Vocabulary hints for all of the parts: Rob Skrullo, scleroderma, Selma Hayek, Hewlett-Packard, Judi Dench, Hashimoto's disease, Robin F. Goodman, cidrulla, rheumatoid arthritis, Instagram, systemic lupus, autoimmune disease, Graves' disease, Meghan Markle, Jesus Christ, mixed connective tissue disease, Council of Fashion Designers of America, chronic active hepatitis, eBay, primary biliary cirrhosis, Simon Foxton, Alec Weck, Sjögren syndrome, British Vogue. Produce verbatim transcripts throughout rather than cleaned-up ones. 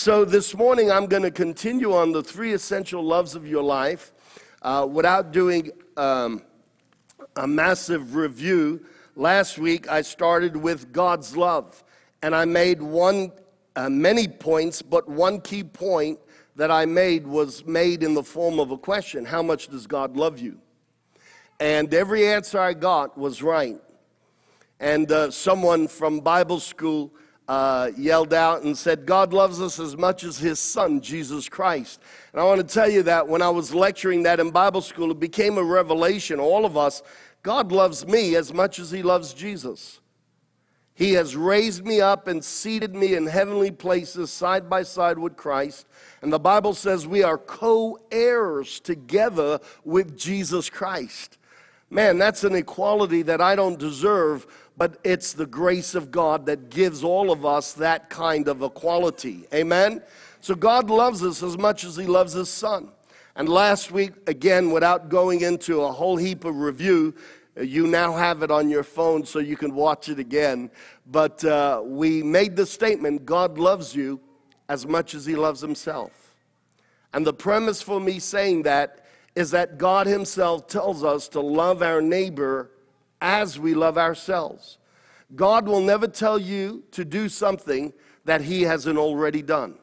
So this morning, I'm going to continue on the three essential loves of your life uh, without doing um, a massive review. Last week, I started with God's love, and I made one, uh, many points, but one key point that I made was made in the form of a question. How much does God love you? And every answer I got was right. And uh, someone from Bible school uh, yelled out and said, God loves us as much as his son, Jesus Christ. And I want to tell you that when I was lecturing that in Bible school, it became a revelation, all of us, God loves me as much as he loves Jesus. He has raised me up and seated me in heavenly places side by side with Christ. And the Bible says we are co-heirs together with Jesus Christ. Man, that's an equality that I don't deserve, but it's the grace of God that gives all of us that kind of equality. Amen? So God loves us as much as he loves his son. And last week, again, without going into a whole heap of review, you now have it on your phone so you can watch it again. But uh, we made the statement, God loves you as much as he loves himself. And the premise for me saying that is that God himself tells us to love our neighbor as we love ourselves. God will never tell you to do something that he hasn't already done.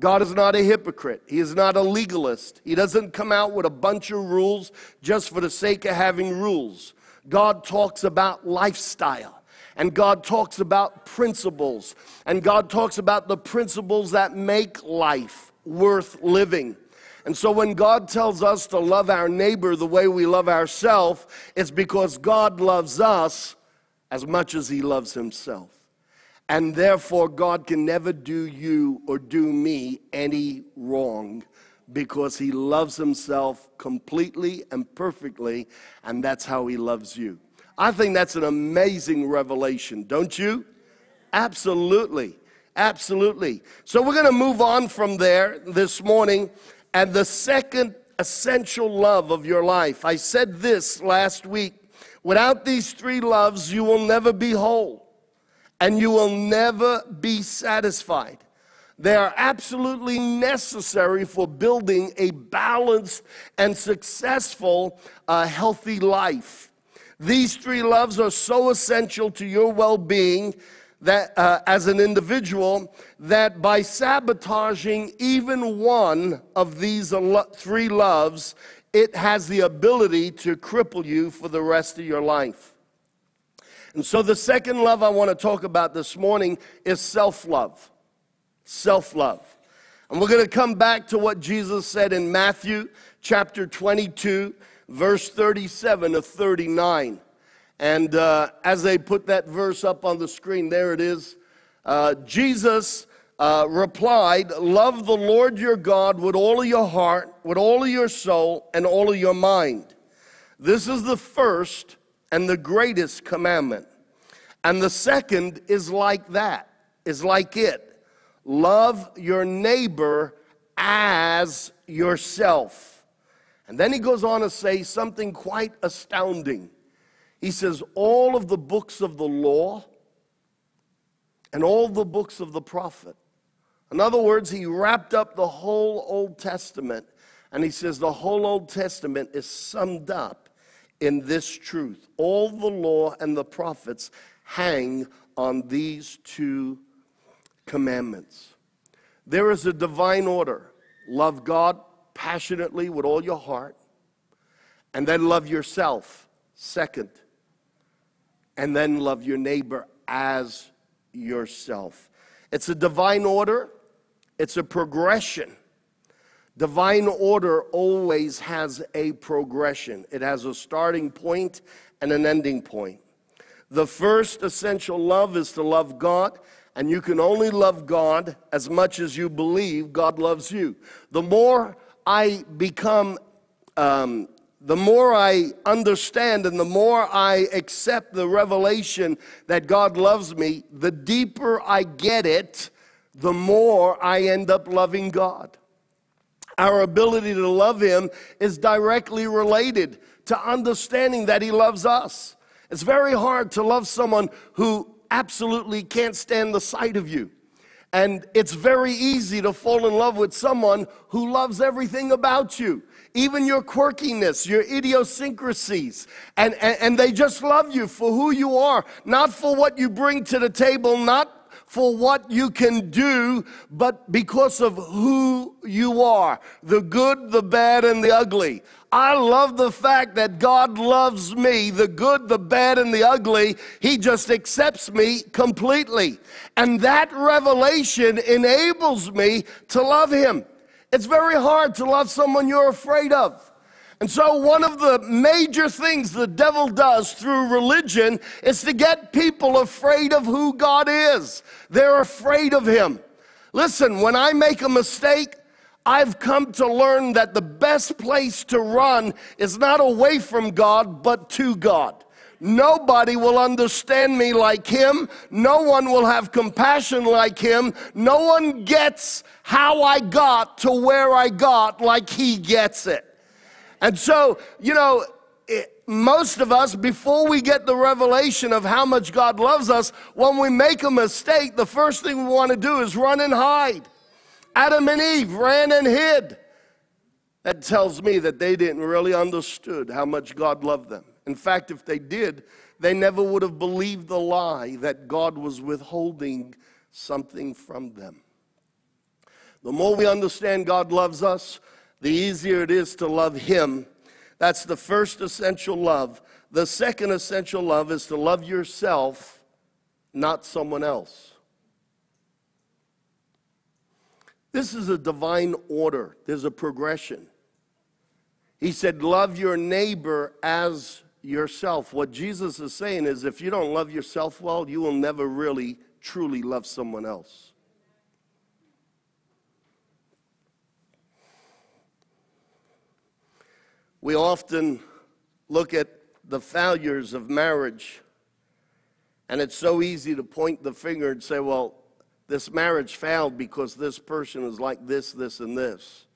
God is not a hypocrite. He is not a legalist. He doesn't come out with a bunch of rules just for the sake of having rules. God talks about lifestyle, and God talks about principles, and God talks about the principles that make life worth living. And so when God tells us to love our neighbor the way we love ourselves, it's because God loves us as much as he loves himself. And therefore, God can never do you or do me any wrong because he loves himself completely and perfectly, and that's how he loves you. I think that's an amazing revelation, don't you? Absolutely, absolutely. So we're going to move on from there this morning. And the second essential love of your life, I said this last week, without these three loves, you will never be whole. And you will never be satisfied. They are absolutely necessary for building a balanced and successful, uh, healthy life. These three loves are so essential to your well-being that, uh, as an individual, that by sabotaging even one of these three loves, it has the ability to cripple you for the rest of your life. And so the second love I want to talk about this morning is self-love. Self-love. And we're going to come back to what Jesus said in Matthew chapter twenty-two, verse thirty-seven to thirty-nine. And uh, as they put that verse up on the screen, there it is. Uh, Jesus uh, replied, love the Lord your God with all of your heart, with all of your soul, and all of your mind. This is the first and the greatest commandment. And the second is like that, is like it. Love your neighbor as yourself. And then he goes on to say something quite astounding. He says, all of the books of the law and all the books of the prophet. In other words, he wrapped up the whole Old Testament. And he says the whole Old Testament is summed up in this truth. All the law and the prophets hang on these two commandments. There is a divine order. Love God passionately with all your heart, and then love yourself second, and then love your neighbor as yourself. It's a divine order. It's a progression. Divine order always has a progression. It has a starting point and an ending point. The first essential love is to love God, and you can only love God as much as you believe God loves you. The more I become, um, the more I understand and the more I accept the revelation that God loves me, the deeper I get it, the more I end up loving God. Our ability to love him is directly related to understanding that he loves us. It's very hard to love someone who absolutely can't stand the sight of you. And it's very easy to fall in love with someone who loves everything about you, even your quirkiness, your idiosyncrasies, and, and, and they just love you for who you are, not for what you bring to the table, not for what you can do, but because of who you are, the good, the bad, and the ugly. I love the fact that God loves me, the good, the bad, and the ugly. He just accepts me completely. And that revelation enables me to love him. It's very hard to love someone you're afraid of. And so one of the major things the devil does through religion is to get people afraid of who God is. They're afraid of him. Listen, when I make a mistake, I've come to learn that the best place to run is not away from God, but to God. Nobody will understand me like him. No one will have compassion like him. No one gets how I got to where I got like he gets it. And so, you know, it, most of us, before we get the revelation of how much God loves us, when we make a mistake, the first thing we want to do is run and hide. Adam and Eve ran and hid. That tells me that they didn't really understood how much God loved them. In fact, if they did, they never would have believed the lie that God was withholding something from them. The more we understand God loves us, the easier it is to love him. That's the first essential love. The second essential love is to love yourself, not someone else. This is a divine order. There's a progression. He said, love your neighbor as yourself. What Jesus is saying is, if you don't love yourself well, you will never really, truly love someone else. We often look at the failures of marriage, and it's so easy to point the finger and say, well, this marriage failed because this person is like this, this, and this.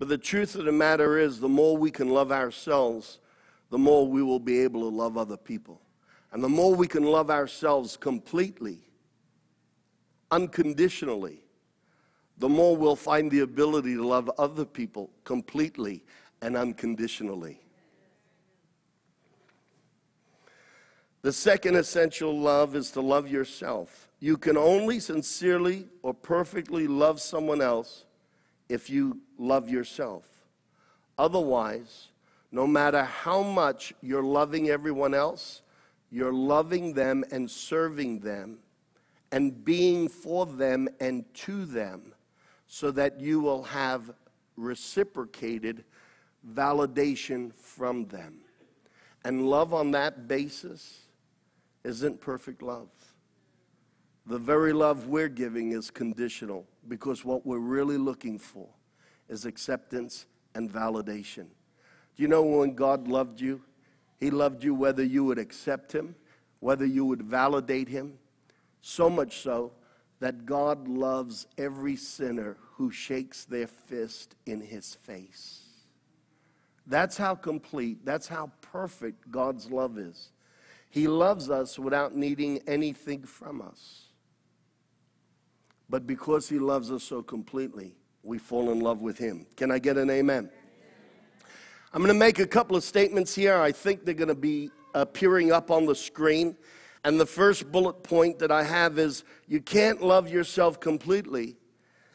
But the truth of the matter is, the more we can love ourselves, the more we will be able to love other people. And the more we can love ourselves completely, unconditionally, the more we'll find the ability to love other people completely and unconditionally. The second essential love is to love yourself. You can only sincerely or perfectly love someone else if you love yourself. Otherwise, no matter how much you're loving everyone else, you're loving them and serving them and being for them and to them so that you will have reciprocated validation from them. And love on that basis isn't perfect love. The very love we're giving is conditional because what we're really looking for is acceptance and validation. Do you know when God loved you, he loved you whether you would accept him, whether you would validate him, so much so that God loves every sinner who shakes their fist in his face. That's how complete, that's how perfect God's love is. He loves us without needing anything from us. But because he loves us so completely, we fall in love with him. Can I get an amen? Amen. I'm going to make a couple of statements here. I think they're going to be appearing up on the screen. And the first bullet point that I have is, you can't love yourself completely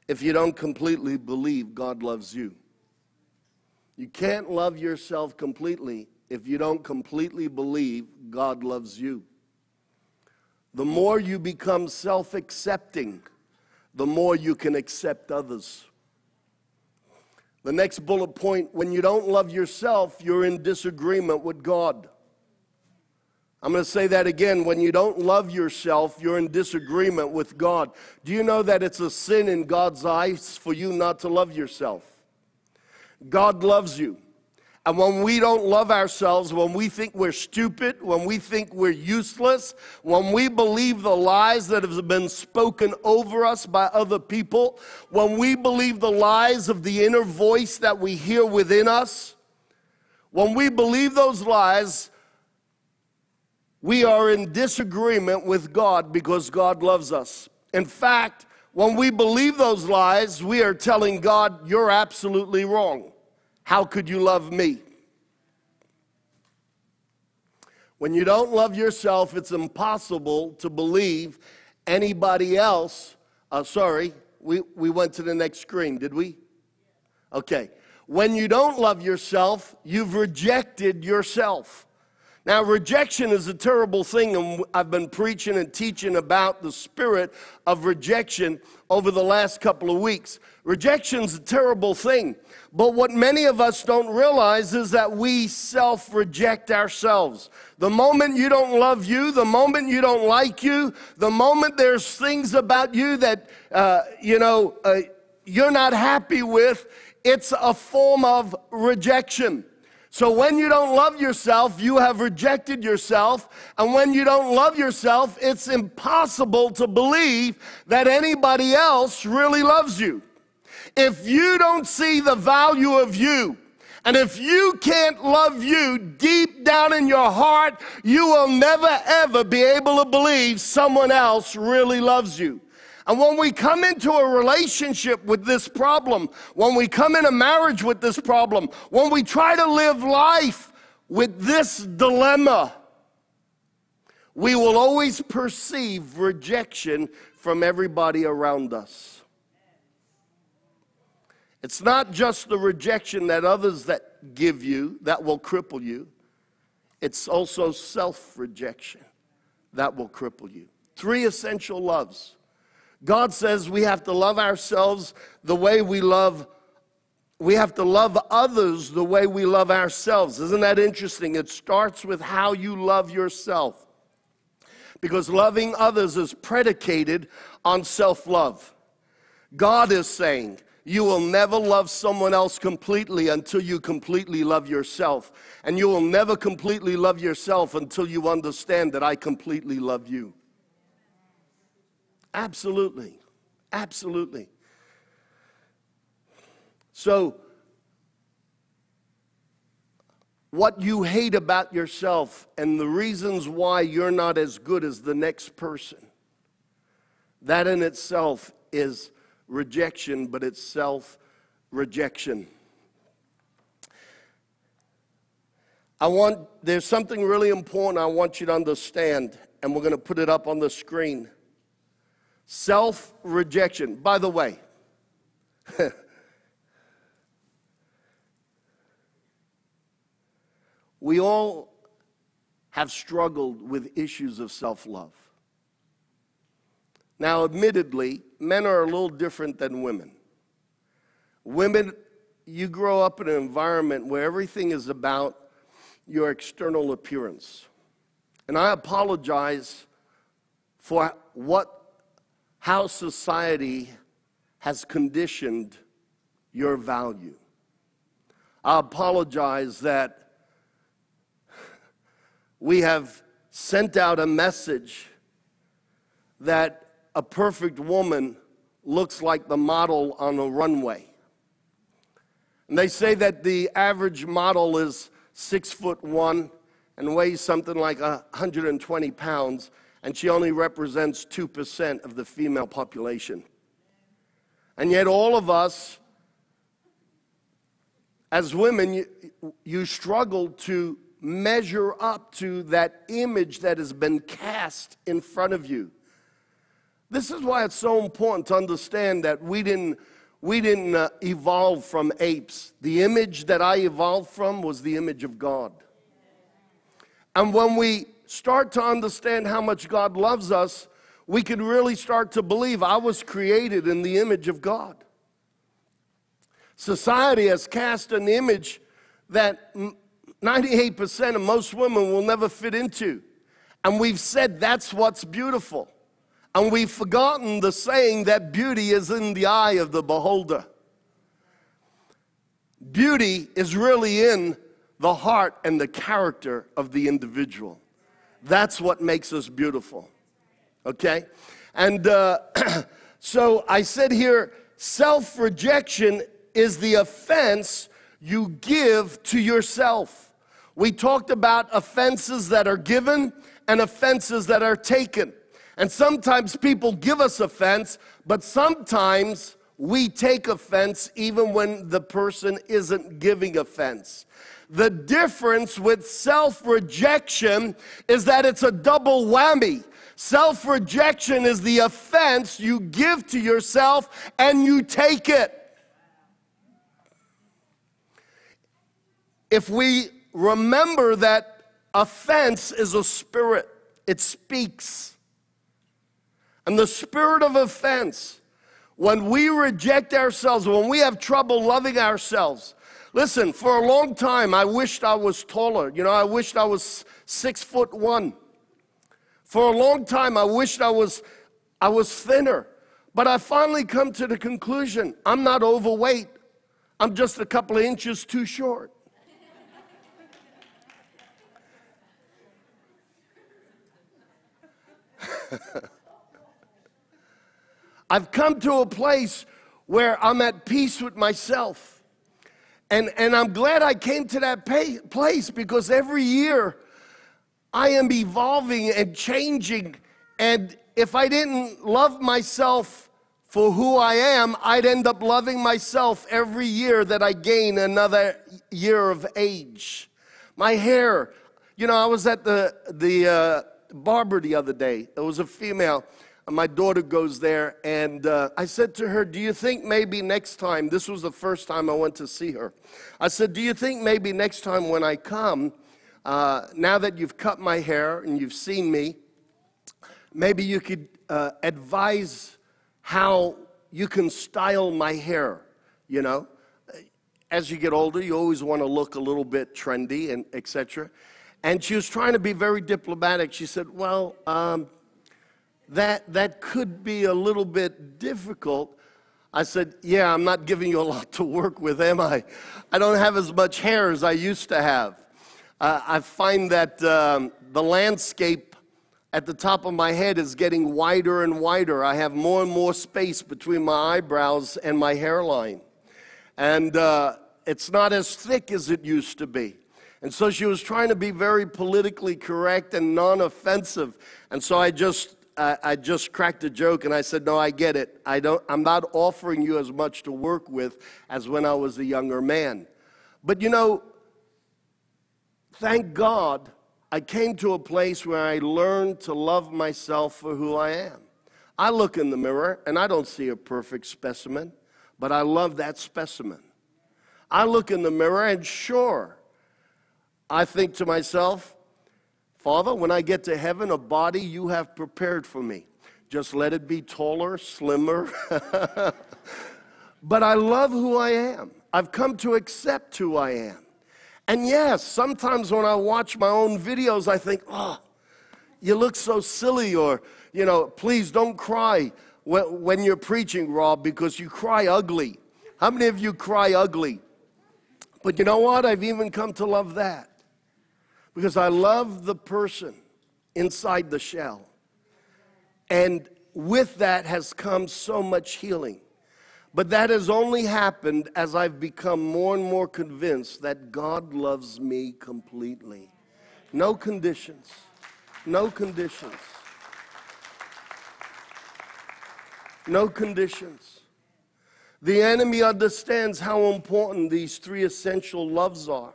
if you don't completely believe God loves you. You can't love yourself completely if you don't completely believe God loves you. The more you become self-accepting, the more you can accept others. The next bullet point, when you don't love yourself, you're in disagreement with God. I'm going to say that again. When you don't love yourself, you're in disagreement with God. Do you know that it's a sin in God's eyes for you not to love yourself? God loves you. And when we don't love ourselves, when we think we're stupid, when we think we're useless, when we believe the lies that have been spoken over us by other people, when we believe the lies of the inner voice that we hear within us, when we believe those lies, we are in disagreement with God because God loves us. In fact, When we believe those lies, we are telling God, you're absolutely wrong. How could you love me? When you don't love yourself, it's impossible to believe anybody else. Uh, sorry, we, we went to the next screen, did we? Okay. When you don't love yourself, you've rejected yourself. Now, rejection is a terrible thing, and I've been preaching and teaching about the spirit of rejection over the last couple of weeks. Rejection's a terrible thing, but what many of us don't realize is that we self-reject ourselves. The moment you don't love you, the moment you don't like you, the moment there's things about you that, uh, you know, uh, you're not happy with, it's a form of rejection. So when you don't love yourself, you have rejected yourself. And when you don't love yourself, it's impossible to believe that anybody else really loves you. If you don't see the value of you, and if you can't love you deep down in your heart, you will never, ever be able to believe someone else really loves you. And when we come into a relationship with this problem, when we come into marriage with this problem, when we try to live life with this dilemma, we will always perceive rejection from everybody around us. It's not just the rejection that others that give you that will cripple you. It's also self-rejection that will cripple you. Three essential loves. God says we have to love ourselves the way we love, we have to love others the way we love ourselves. Isn't that interesting? It starts with how you love yourself, because loving others is predicated on self-love. God is saying, you will never love someone else completely until you completely love yourself. And you will never completely love yourself until you understand that I completely love you. Absolutely, absolutely. So, what you hate about yourself and the reasons why you're not as good as the next person, that in itself is rejection, but it's self-rejection. I want, there's something really important I want you to understand, and we're going to put it up on the screen. Self-rejection. By the way, we all have struggled with issues of self-love. Now, admittedly, men are a little different than women. Women, you grow up in an environment where everything is about your external appearance. And I apologize for what how society has conditioned your value. I apologize that we have sent out a message that a perfect woman looks like the model on a runway. And they say that the average model is six foot one and weighs something like one hundred twenty pounds. And she only represents two percent of the female population. And yet all of us, as women, you, you struggle to measure up to that image that has been cast in front of you. This is why it's so important to understand that we didn't, we didn't uh, evolve from apes. The image that I evolved from was the image of God. And when we start to understand how much God loves us, we can really start to believe I was created in the image of God. Society has cast an image that ninety-eight percent of most women will never fit into. And we've said that's what's beautiful. And we've forgotten the saying that beauty is in the eye of the beholder. Beauty is really in the heart and the character of the individual. That's what makes us beautiful, okay? And uh, so I said here, self-rejection is the offense you give to yourself. We talked about offenses that are given and offenses that are taken. And sometimes people give us offense, but sometimes we take offense even when the person isn't giving offense. The difference with self-rejection is that it's a double whammy. Self-rejection is the offense you give to yourself and you take it. If we remember that offense is a spirit, it speaks. And the spirit of offense, when we reject ourselves, when we have trouble loving ourselves, listen, for a long time, I wished I was taller. You know, I wished I was six foot one. For a long time, I wished I was, I was thinner. But I finally come to the conclusion, I'm not overweight. I'm just a couple of inches too short. I've come to a place where I'm at peace with myself. And, and I'm glad I came to that pay, place because every year I am evolving and changing. And if I didn't love myself for who I am, I'd end up loving myself every year that I gain another year of age. My hair, you know, I was at the, the uh, barber the other day. It was a female. My daughter goes there, and uh, I said to her, do you think maybe next time, this was the first time I went to see her. I said, do you think maybe next time when I come, uh, now that you've cut my hair and you've seen me, maybe you could uh, advise how you can style my hair, you know? As you get older, you always want to look a little bit trendy and et cetera. And she was trying to be very diplomatic. She said, well, um, That, that could be a little bit difficult. I said, yeah, I'm not giving you a lot to work with, am I? I don't have as much hair as I used to have. Uh, I find that um, the landscape at the top of my head is getting wider and wider. I have more and more space between my eyebrows and my hairline. And uh, it's not as thick as it used to be. And so she was trying to be very politically correct and non-offensive. And so I just... I just cracked a joke and I said, no, I get it. I don't, I'm not offering you as much to work with as when I was a younger man. But you know, thank God I came to a place where I learned to love myself for who I am. I look in the mirror and I don't see a perfect specimen, but I love that specimen. I look in the mirror and sure, I think to myself, Father, when I get to heaven, a body you have prepared for me. Just let it be taller, slimmer. But I love who I am. I've come to accept who I am. And yes, sometimes when I watch my own videos, I think, oh, you look so silly, or, you know, please don't cry when you're preaching, Rob, because you cry ugly. How many of you cry ugly? But you know what? I've even come to love that. Because I love the person inside the shell. And with that has come so much healing. But that has only happened as I've become more and more convinced that God loves me completely. No conditions. No conditions. No conditions. The enemy understands how important these three essential loves are.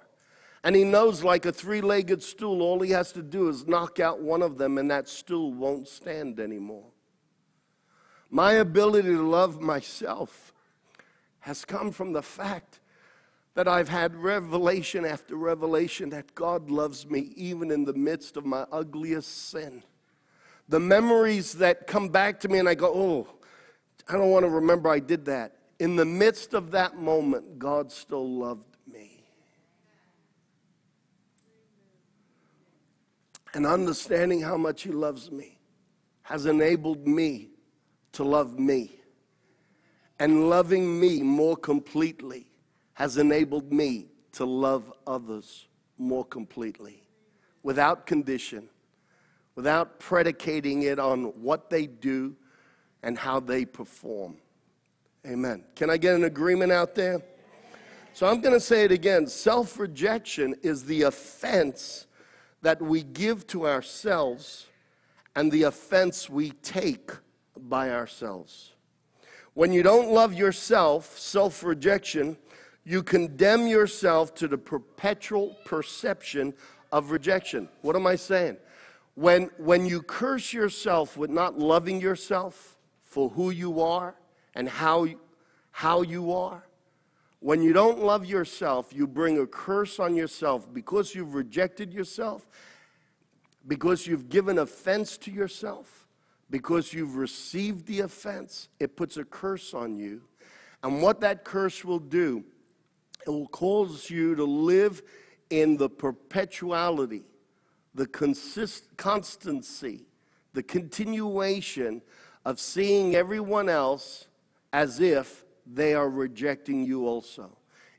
And he knows, like a three-legged stool, all he has to do is knock out one of them and that stool won't stand anymore. My ability to love myself has come from the fact that I've had revelation after revelation that God loves me even in the midst of my ugliest sin. The memories that come back to me and I go, oh, I don't want to remember I did that. In the midst of that moment, God still loved me. And understanding how much he loves me has enabled me to love me. And loving me more completely has enabled me to love others more completely. Without condition, without predicating it on what they do and how they perform. Amen. Can I get an agreement out there? So I'm going to say it again. Self-rejection is the offense that we give to ourselves and the offense we take by ourselves. When you don't love yourself, self-rejection, you condemn yourself to the perpetual perception of rejection. What am I saying? When, when you curse yourself with not loving yourself for who you are and how, how you are, when you don't love yourself, you bring a curse on yourself because you've rejected yourself, because you've given offense to yourself, because you've received the offense. It puts a curse on you. And what that curse will do, it will cause you to live in the perpetuality, the consist constancy, the continuation of seeing everyone else as if they are rejecting you also.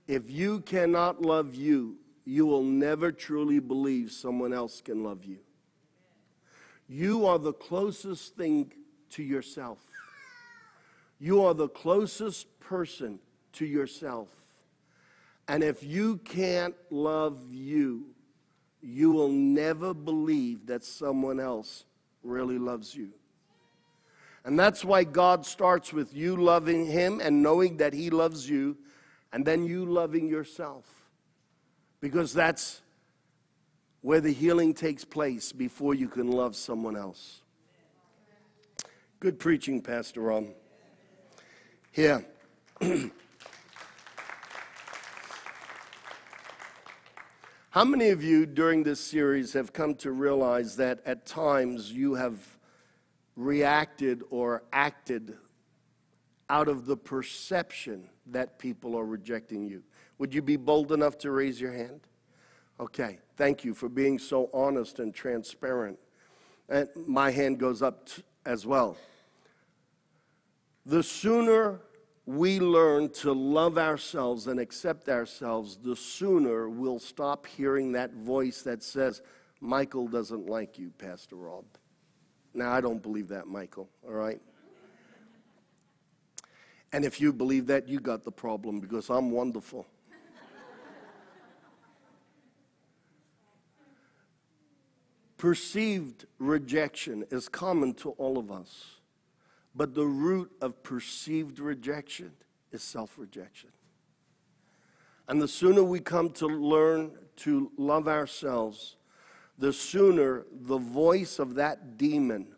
If you cannot love you, you will never truly believe someone else can love you. You are the closest thing to yourself. You are the closest person to yourself. And if you can't love you, you will never believe that someone else really loves you. And that's why God starts with you loving Him and knowing that He loves you, and then you loving yourself. Because that's where the healing takes place, before you can love someone else. Good preaching, Pastor Rob. Here. How many of you during this series have come to realize that at times you have reacted or acted out of the perception that people are rejecting you? Would you be bold enough to raise your hand? Okay, thank you for being so honest and transparent. And my hand goes up as well. The sooner we learn to love ourselves and accept ourselves, the sooner we'll stop hearing that voice that says, Michael doesn't like you, Pastor Rob. Now, I don't believe that, Michael, all right? And if you believe that, you got the problem, because I'm wonderful. Perceived rejection is common to all of us, but the root of perceived rejection is self-rejection. And the sooner we come to learn to love ourselves, the sooner the voice of that demon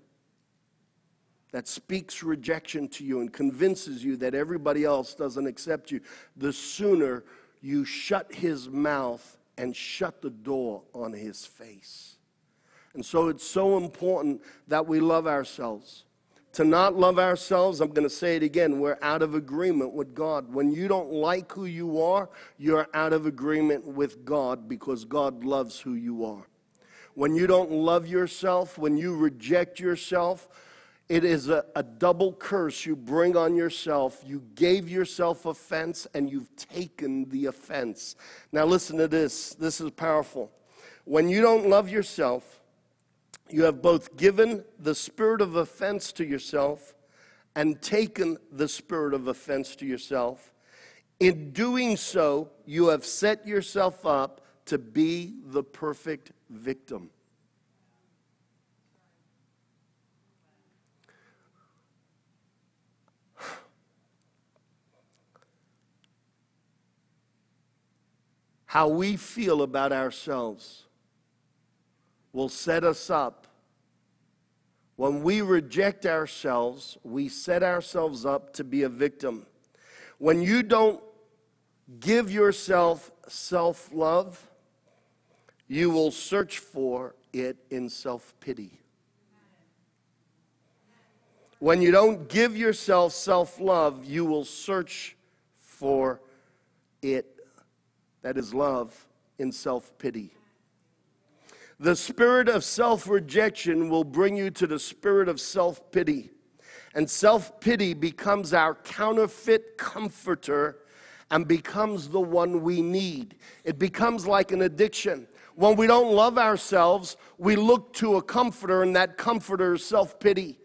that speaks rejection to you and convinces you that everybody else doesn't accept you, the sooner you shut his mouth and shut the door on his face. And so it's so important that we love ourselves. To not love ourselves, I'm going to say it again, we're out of agreement with God. When you don't like who you are, you're out of agreement with God, because God loves who you are. When you don't love yourself, when you reject yourself, it is a, a double curse you bring on yourself. You gave yourself offense and you've taken the offense. Now listen to this. This is powerful. When you don't love yourself, you have both given the spirit of offense to yourself and taken the spirit of offense to yourself. In doing so, you have set yourself up to be the perfect victim. How we feel about ourselves will set us up. When we reject ourselves, we set ourselves up to be a victim. When you don't give yourself self-love, you will search for it in self-pity. When you don't give yourself self-love, you will search for it, that is love, in self-pity. The spirit of self-rejection will bring you to the spirit of self-pity. And self-pity becomes our counterfeit comforter and becomes the one we need. It becomes like an addiction. When we don't love ourselves, we look to a comforter, and that comforter is self-pity.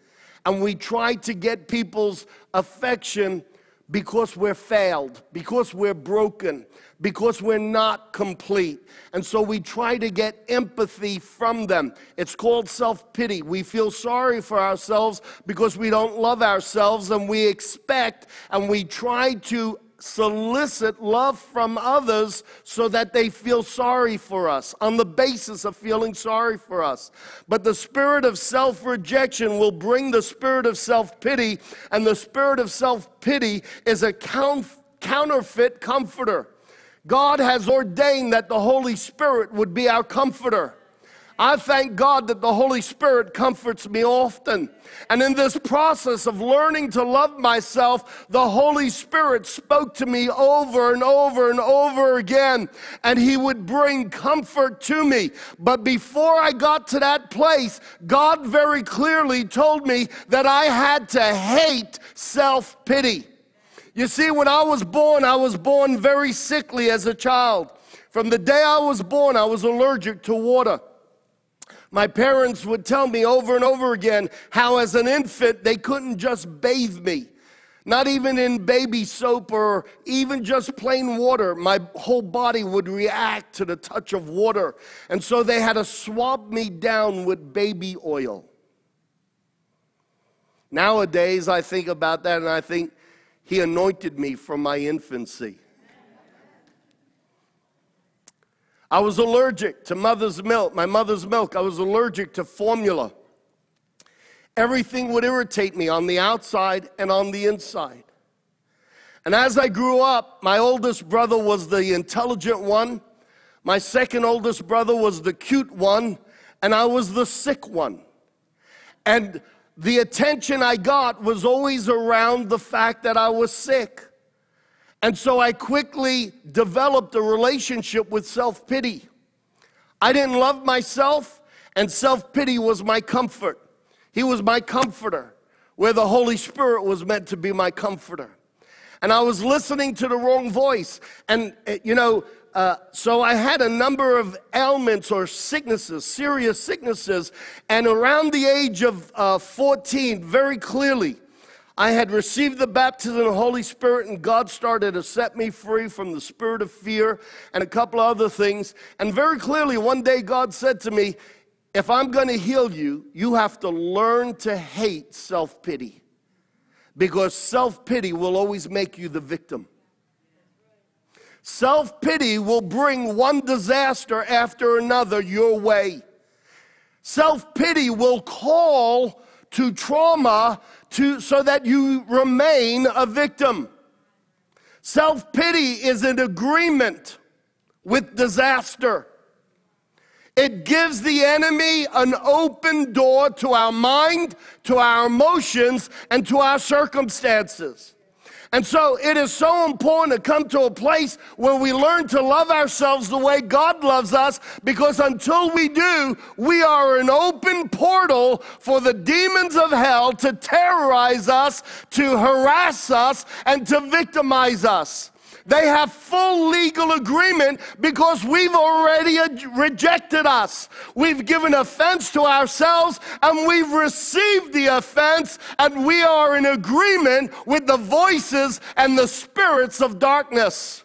And we try to get people's affection because we're failed, because we're broken, because we're not complete. And so we try to get empathy from them. It's called self-pity. We feel sorry for ourselves because we don't love ourselves, and we expect and we try to solicit love from others so that they feel sorry for us on the basis of feeling sorry for us. But the spirit of self-rejection will bring the spirit of self-pity, and the spirit of self-pity is a counterfeit comforter. God has ordained that the Holy Spirit would be our comforter. I thank God that the Holy Spirit comforts me often. And in this process of learning to love myself, the Holy Spirit spoke to me over and over and over again, and He would bring comfort to me. But before I got to that place, God very clearly told me that I had to hate self-pity. You see, when I was born, I was born very sickly as a child. From the day I was born, I was allergic to water. My parents would tell me over and over again how as an infant they couldn't just bathe me, not even in baby soap or even just plain water. My whole body would react to the touch of water, and so they had to swab me down with baby oil. Nowadays, I think about that and I think, He anointed me from my infancy. I was allergic to mother's milk, my mother's milk. I was allergic to formula. Everything would irritate me on the outside and on the inside. And as I grew up, my oldest brother was the intelligent one. My second oldest brother was the cute one. And I was the sick one. And the attention I got was always around the fact that I was sick. And so I quickly developed a relationship with self-pity. I didn't love myself, and self-pity was my comfort. He was my comforter, where the Holy Spirit was meant to be my comforter. And I was listening to the wrong voice. And, you know, uh, so I had a number of ailments or sicknesses, serious sicknesses. And around the age of uh, fourteen, very clearly, I had received the baptism of the Holy Spirit, and God started to set me free from the spirit of fear and a couple of other things. And very clearly, one day God said to me, if I'm going to heal you, you have to learn to hate self-pity, because self-pity will always make you the victim. Self-pity will bring one disaster after another your way. Self-pity will call to trauma to, so that you remain a victim. Self-pity is an agreement with disaster. It gives the enemy an open door to our mind, to our emotions, and to our circumstances. And so it is so important to come to a place where we learn to love ourselves the way God loves us, because until we do, we are an open portal for the demons of hell to terrorize us, to harass us, and to victimize us. They have full legal agreement because we've already rejected us. We've given offense to ourselves, and we've received the offense, and we are in agreement with the voices and the spirits of darkness.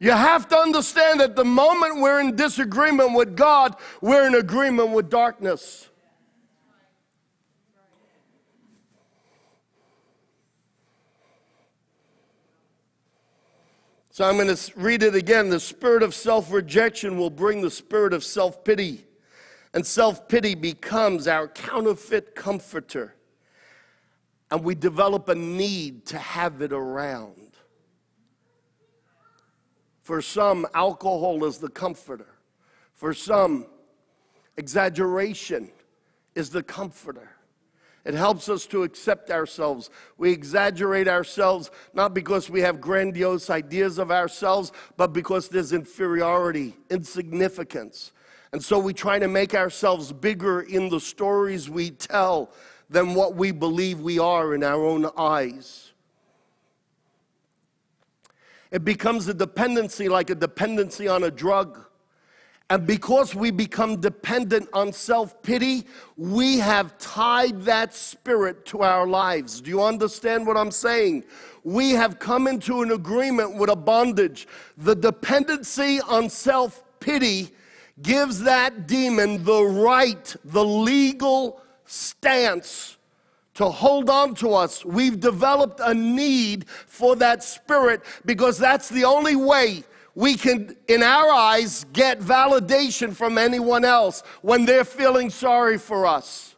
You have to understand that the moment we're in disagreement with God, we're in agreement with darkness. So I'm going to read it again. The spirit of self-rejection will bring the spirit of self-pity. And self-pity becomes our counterfeit comforter. And we develop a need to have it around. For some, alcohol is the comforter. For some, exaggeration is the comforter. It helps us to accept ourselves. We exaggerate ourselves, not because we have grandiose ideas of ourselves, but because there's inferiority, insignificance. And so we try to make ourselves bigger in the stories we tell than what we believe we are in our own eyes. It becomes a dependency, like a dependency on a drug. And because we become dependent on self-pity, we have tied that spirit to our lives. Do you understand what I'm saying? We have come into an agreement with a bondage. The dependency on self-pity gives that demon the right, the legal stance to hold on to us. We've developed a need for that spirit because that's the only way we can, in our eyes, get validation from anyone else when they're feeling sorry for us.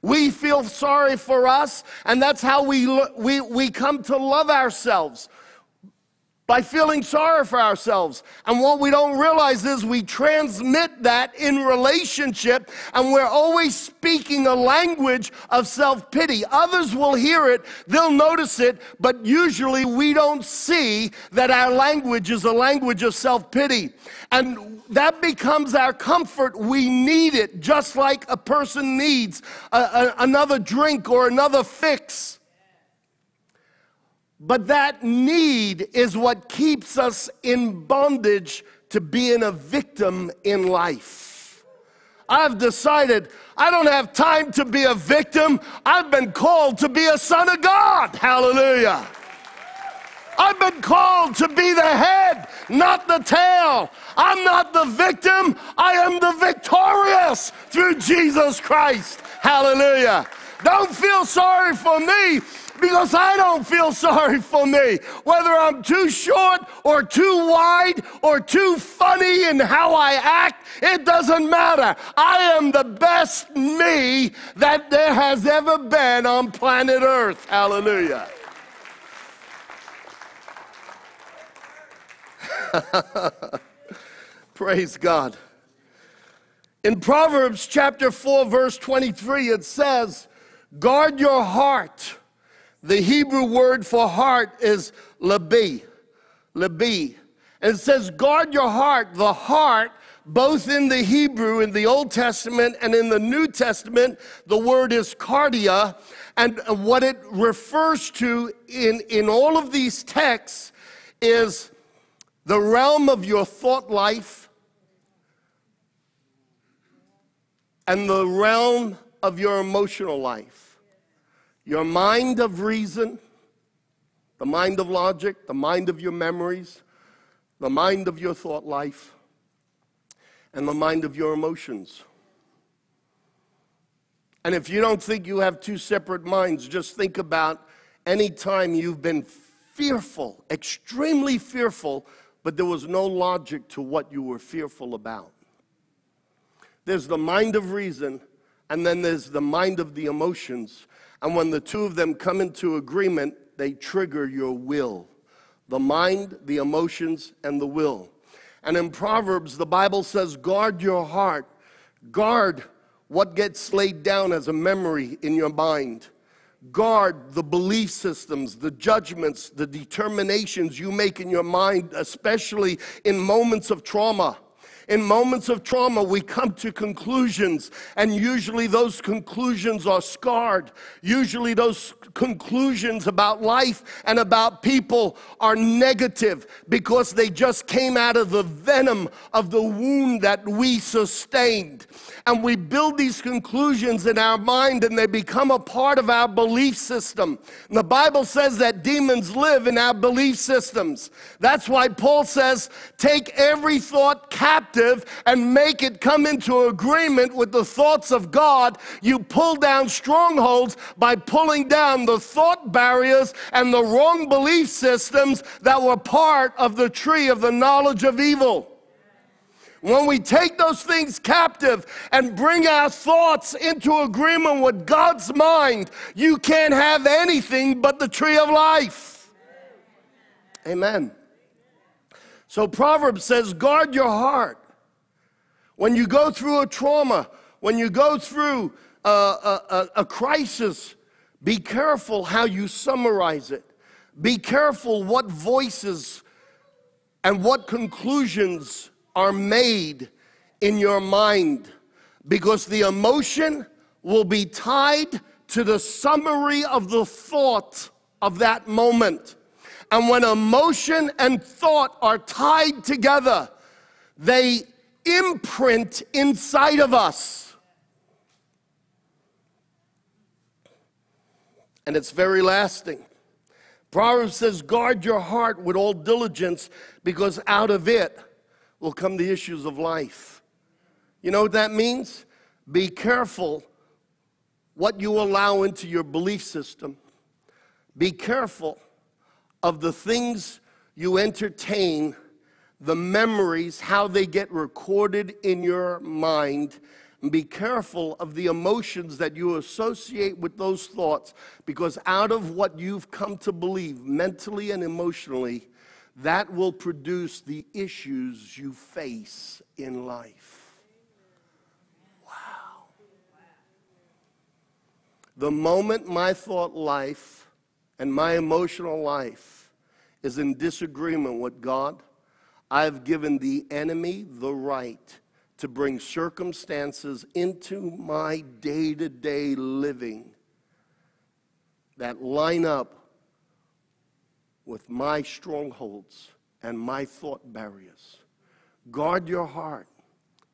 We feel sorry for us, and that's how we, we, we come to love ourselves, by feeling sorry for ourselves. And what we don't realize is we transmit that in relationship, and we're always speaking a language of self-pity. Others will hear it, they'll notice it, but usually we don't see that our language is a language of self-pity. And that becomes our comfort. We need it, just like a person needs a, a, another drink or another fix. But that need is what keeps us in bondage to being a victim in life. I've decided I don't have time to be a victim. I've been called to be a son of God. Hallelujah. I've been called to be the head, not the tail. I'm not the victim. I am the victorious through Jesus Christ. Hallelujah. Don't feel sorry for me, because I don't feel sorry for me. Whether I'm too short or too wide or too funny in how I act, it doesn't matter. I am the best me that there has ever been on planet Earth. Hallelujah. Praise God. In Proverbs chapter four, verse twenty-three, it says, guard your heart. The Hebrew word for heart is lebi, lebi. And it says, guard your heart. The heart, both in the Hebrew, in the Old Testament, and in the New Testament, the word is cardia. And what it refers to in, in all of these texts is the realm of your thought life and the realm of your emotional life. Your mind of reason, the mind of logic, the mind of your memories, the mind of your thought life, and the mind of your emotions. And if you don't think you have two separate minds, just think about any time you've been fearful, extremely fearful, but there was no logic to what you were fearful about. There's the mind of reason, and then there's the mind of the emotions. And when the two of them come into agreement, they trigger your will. The mind, the emotions, and the will. And in Proverbs, the Bible says, guard your heart. Guard what gets laid down as a memory in your mind. Guard the belief systems, the judgments, the determinations you make in your mind, especially in moments of trauma. In moments of trauma, we come to conclusions, and usually those conclusions are scarred. Usually those conclusions about life and about people are negative because they just came out of the venom of the wound that we sustained. And we build these conclusions in our mind, and they become a part of our belief system. And the Bible says that demons live in our belief systems. That's why Paul says, take every thought captive and make it come into agreement with the thoughts of God. You pull down strongholds by pulling down the thought barriers and the wrong belief systems that were part of the tree of the knowledge of evil. When we take those things captive and bring our thoughts into agreement with God's mind, you can't have anything but the tree of life. Amen. So Proverbs says, guard your heart. When you go through a trauma, when you go through a, a, a crisis, be careful how you summarize it. Be careful what voices and what conclusions are made in your mind, because the emotion will be tied to the summary of the thought of that moment. And when emotion and thought are tied together, they imprint inside of us. And it's very lasting. Proverbs says, guard your heart with all diligence, because out of it will come the issues of life. You know what that means? Be careful what you allow into your belief system. Be careful of the things you entertain, the memories, how they get recorded in your mind. And be careful of the emotions that you associate with those thoughts, because out of what you've come to believe mentally and emotionally, that will produce the issues you face in life. Wow. The moment my thought life and my emotional life is in disagreement with God, I've given the enemy the right to bring circumstances into my day-to-day living that line up with my strongholds and my thought barriers. Guard your heart,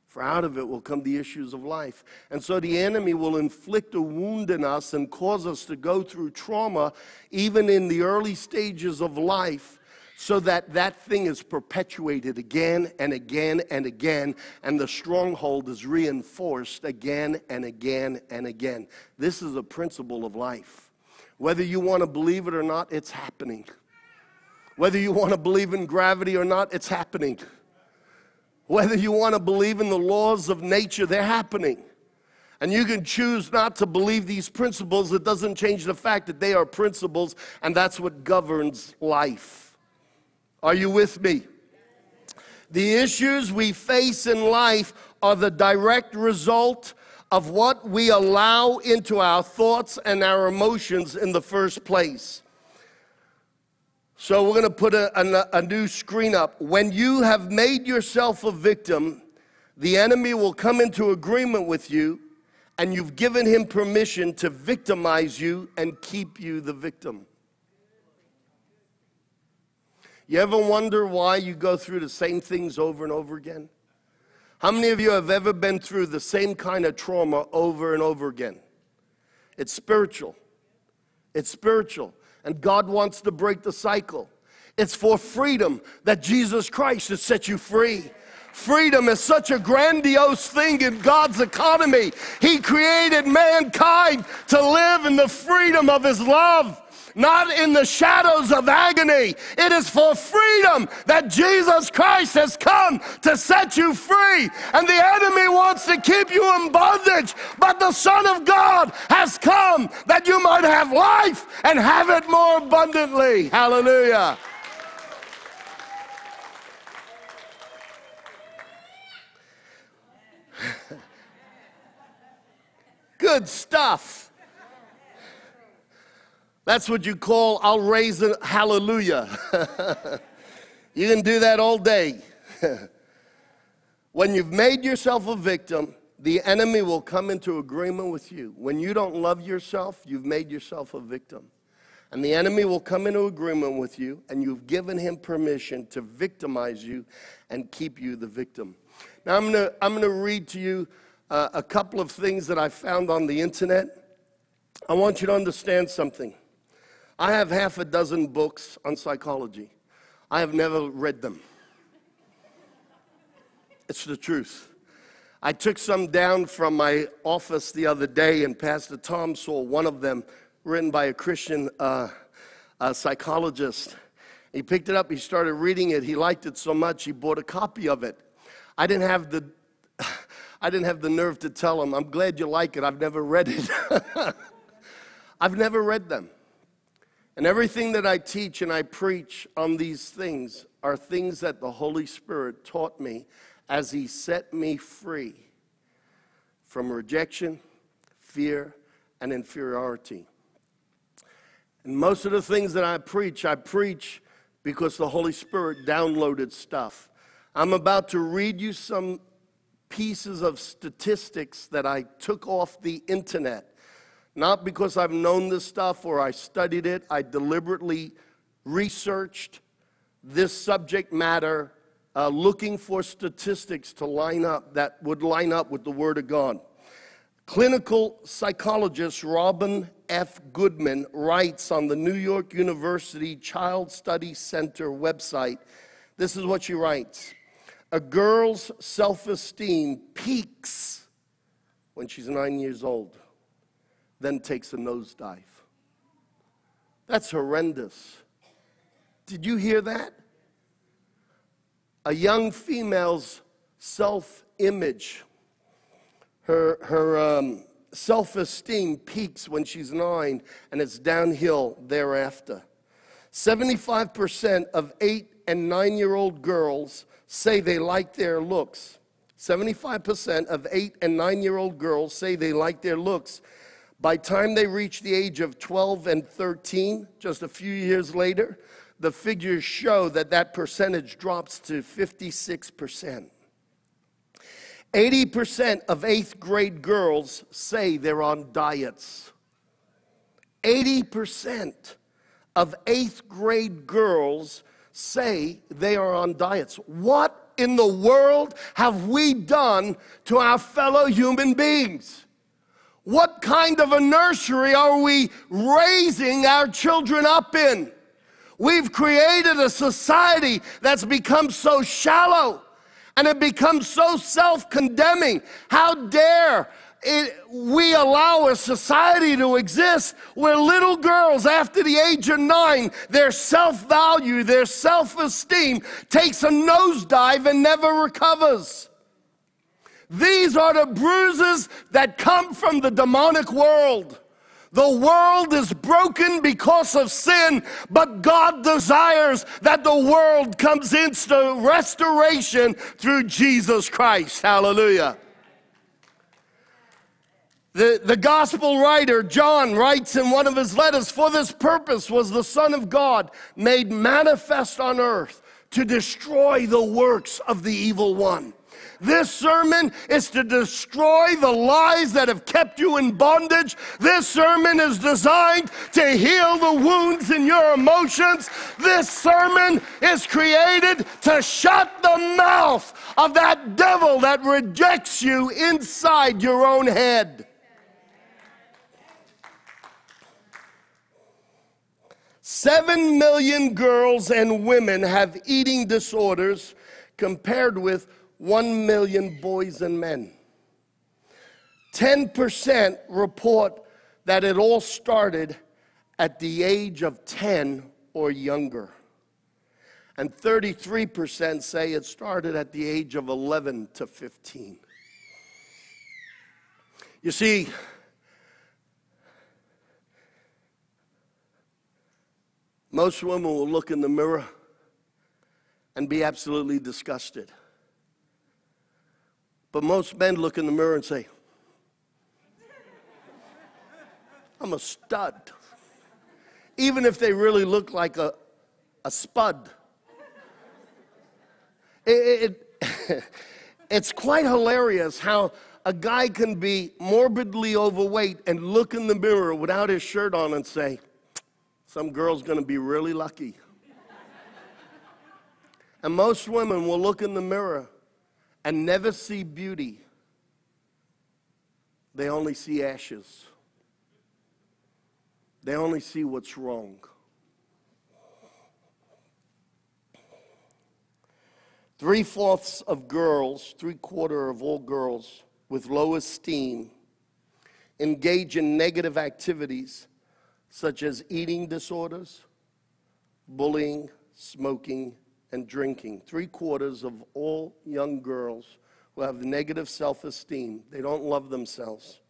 for out of it will come the issues of life. And so the enemy will inflict a wound in us and cause us to go through trauma, even in the early stages of life, so that that thing is perpetuated again and again and again, and the stronghold is reinforced again and again and again. This is a principle of life. Whether you want to believe it or not, it's happening. Whether you want to believe in gravity or not, it's happening. Whether you want to believe in the laws of nature, they're happening. And you can choose not to believe these principles. It doesn't change the fact that they are principles, and that's what governs life. Are you with me? The issues we face in life are the direct result of what we allow into our thoughts and our emotions in the first place. So we're going to put a, a, a new screen up. When you have made yourself a victim, the enemy will come into agreement with you, and you've given him permission to victimize you and keep you the victim. You ever wonder why you go through the same things over and over again? How many of you have ever been through the same kind of trauma over and over again? It's spiritual. It's spiritual. And God wants to break the cycle. It's for freedom that Jesus Christ has set you free. Freedom is such a grandiose thing in God's economy. He created mankind to live in the freedom of His love, not in the shadows of agony. It is for freedom that Jesus Christ has come to set you free. And the enemy wants to keep you in bondage, but the Son of God has come that you might have life and have it more abundantly. Hallelujah. Good stuff. That's what you call, I'll raise a hallelujah. You can do that all day. When you've made yourself a victim, the enemy will come into agreement with you. When you don't love yourself, you've made yourself a victim. And the enemy will come into agreement with you, and you've given him permission to victimize you and keep you the victim. Now, I'm going to I'm going to read to you uh, a couple of things that I found on the internet. I want you to understand something. I have half a dozen books on psychology. I have never read them. It's the truth. I took some down from my office the other day, and Pastor Tom saw one of them written by a Christian uh, a psychologist. He picked it up. He started reading it. He liked it so much, he bought a copy of it. I didn't have the, I didn't have the nerve to tell him, I'm glad you like it. I've never read it. I've never read them. And everything that I teach and I preach on these things are things that the Holy Spirit taught me as He set me free from rejection, fear, and inferiority. And most of the things that I preach, I preach because the Holy Spirit downloaded stuff. I'm about to read you some pieces of statistics that I took off the internet. Not because I've known this stuff or I studied it. I deliberately researched this subject matter uh, looking for statistics to line up that would line up with the Word of God. Clinical psychologist Robin F. Goodman writes on the New York University Child Study Center website, this is what she writes: a girl's self-esteem peaks when she's nine years old, then takes a nosedive. That's horrendous. Did you hear that? A young female's self-image, her, her um, self-esteem peaks when she's nine, and it's downhill thereafter. seventy-five percent of eight and nine-year-old girls say they like their looks. seventy-five percent of eight and nine-year-old girls say they like their looks. By the time they reach the age of twelve and thirteen, just a few years later, the figures show that that percentage drops to fifty-six percent. eighty percent of eighth grade girls say they're on diets. eighty percent of eighth grade girls say they are on diets. What in the world have we done to our fellow human beings? What kind of a nursery are we raising our children up in? We've created a society that's become so shallow, and it becomes so self-condemning. How dare it, we allow a society to exist where little girls after the age of nine, their self-value, their self-esteem takes a nosedive and never recovers. These are the bruises that come from the demonic world. The world is broken because of sin, but God desires that the world comes into restoration through Jesus Christ. Hallelujah. The, the gospel writer John writes in one of his letters, "For this purpose was the Son of God made manifest on earth to destroy the works of the evil one." This sermon is to destroy the lies that have kept you in bondage. This sermon is designed to heal the wounds in your emotions. This sermon is created to shut the mouth of that devil that rejects you inside your own head. Seven million girls and women have eating disorders compared with One million boys and men. ten percent report that it all started at the age of ten or younger. And thirty-three percent say it started at the age of eleven to fifteen. You see, most women will look in the mirror and be absolutely disgusted. But most men look in the mirror and say, I'm a stud. Even if they really look like a, a spud. It, it, it's quite hilarious how a guy can be morbidly overweight and look in the mirror without his shirt on and say, some girl's going to be really lucky. And most women will look in the mirror and never see beauty. They only see ashes. They only see what's wrong. Three-fourths of girls, three-quarter of all girls with low esteem engage in negative activities such as eating disorders, bullying, smoking, and drinking. Three-quarters of all young girls who have negative self-esteem, they don't love themselves,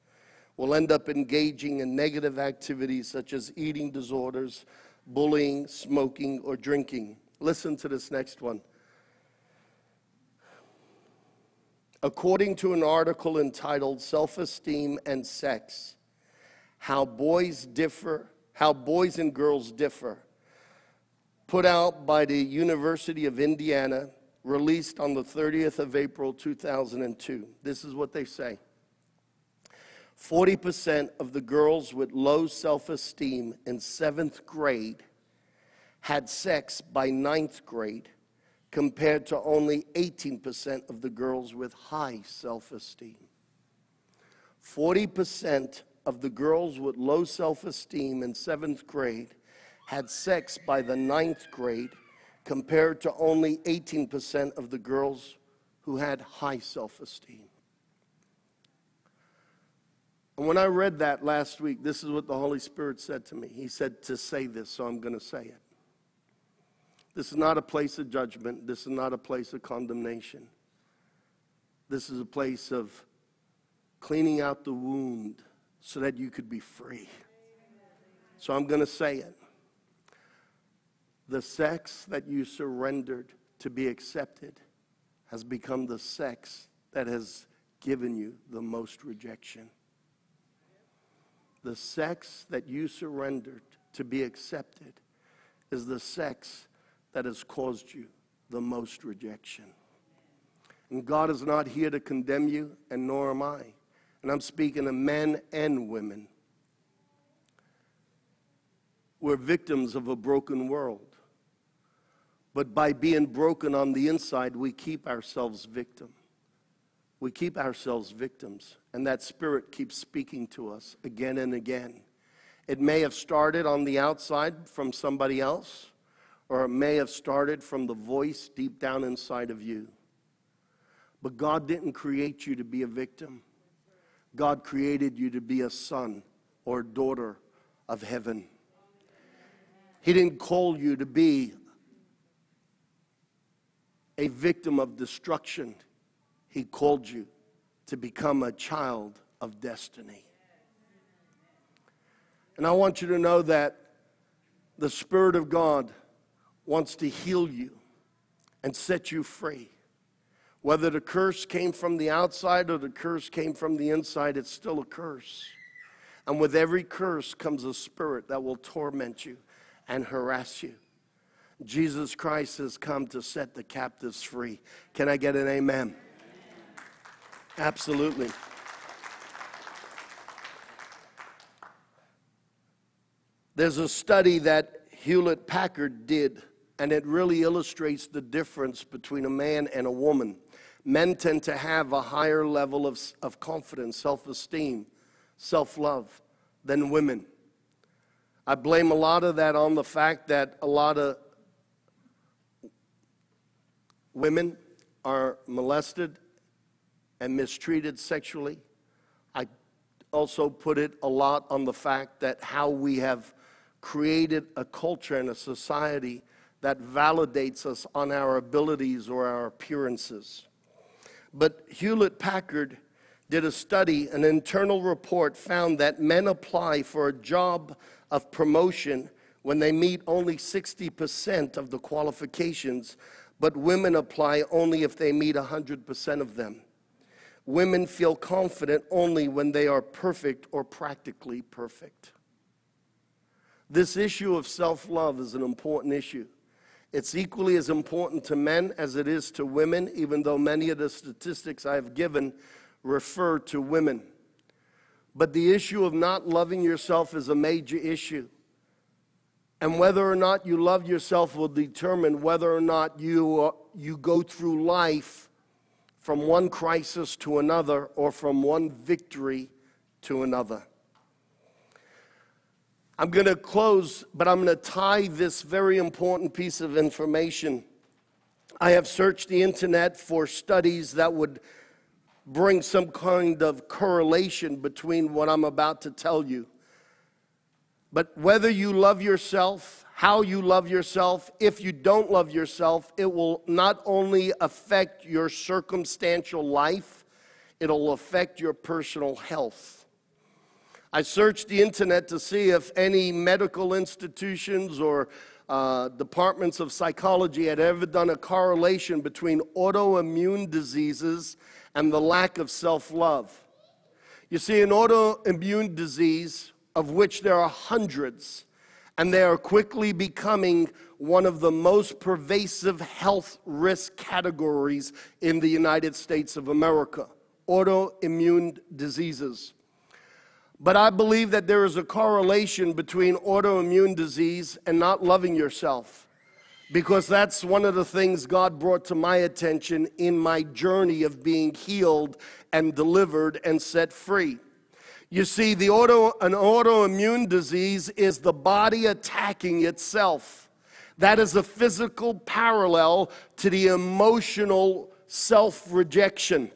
will end up engaging in negative activities such as eating disorders, bullying, smoking, or drinking. Listen to this next one. According to an article entitled Self-Esteem and Sex, How Boys Differ, How Boys and Girls Differ, put out by the University of Indiana, released on the thirtieth of April two thousand two. This is what they say. forty percent of the girls with low self-esteem in seventh grade had sex by ninth grade compared to only eighteen percent of the girls with high self-esteem. forty percent of the girls with low self-esteem in seventh grade had sex by the ninth grade, compared to only eighteen percent of the girls who had high self-esteem. And when I read that last week, this is what the Holy Spirit said to me. He said to say this, so I'm going to say it. This is not a place of judgment. This is not a place of condemnation. This is a place of cleaning out the wound so that you could be free. So I'm going to say it. The sex that you surrendered to be accepted has become the sex that has given you the most rejection. The sex that you surrendered to be accepted is the sex that has caused you the most rejection. And God is not here to condemn you, and nor am I. And I'm speaking to men and women. We're victims of a broken world. But by being broken on the inside, we keep ourselves victims. We keep ourselves victims, and that spirit keeps speaking to us again and again. It may have started on the outside from somebody else, or it may have started from the voice deep down inside of you. But God didn't create you to be a victim. God created you to be a son or daughter of heaven. He didn't call you to be a victim of destruction. He called you to become a child of destiny. And I want you to know that the Spirit of God wants to heal you and set you free. Whether the curse came from the outside or the curse came from the inside, it's still a curse. And with every curse comes a spirit that will torment you and harass you. Jesus Christ has come to set the captives free. Can I get an amen? Absolutely. There's a study that Hewlett-Packard did, and it really illustrates the difference between a man and a woman. Men tend to have a higher level of, of confidence, self-esteem, self-love than women. I blame a lot of that on the fact that a lot of women are molested and mistreated sexually. I also put it a lot on the fact that how we have created a culture and a society that validates us on our abilities or our appearances. But Hewlett-Packard did a study. An internal report found that men apply for a job of promotion when they meet only sixty percent of the qualifications, but women apply only if they meet one hundred percent of them. Women feel confident only when they are perfect or practically perfect. This issue of self-love is an important issue. It's equally as important to men as it is to women, even though many of the statistics I've given refer to women. But the issue of not loving yourself is a major issue. And whether or not you love yourself will determine whether or not you, uh, you go through life from one crisis to another, or from one victory to another. I'm going to close, but I'm going to tie this very important piece of information. I have searched the internet for studies that would bring some kind of correlation between what I'm about to tell you. But whether you love yourself, how you love yourself, if you don't love yourself, it will not only affect your circumstantial life, it'll affect your personal health. I searched the internet to see if any medical institutions or uh, departments of psychology had ever done a correlation between autoimmune diseases and the lack of self-love. You see, an autoimmune disease, of which there are hundreds, and they are quickly becoming one of the most pervasive health risk categories in the United States of America, autoimmune diseases. But I believe that there is a correlation between autoimmune disease and not loving yourself. because that's one of the things God brought to my attention in my journey of being healed and delivered and set free. You see, the auto, an autoimmune disease is the body attacking itself. That is a physical parallel to the emotional self-rejection.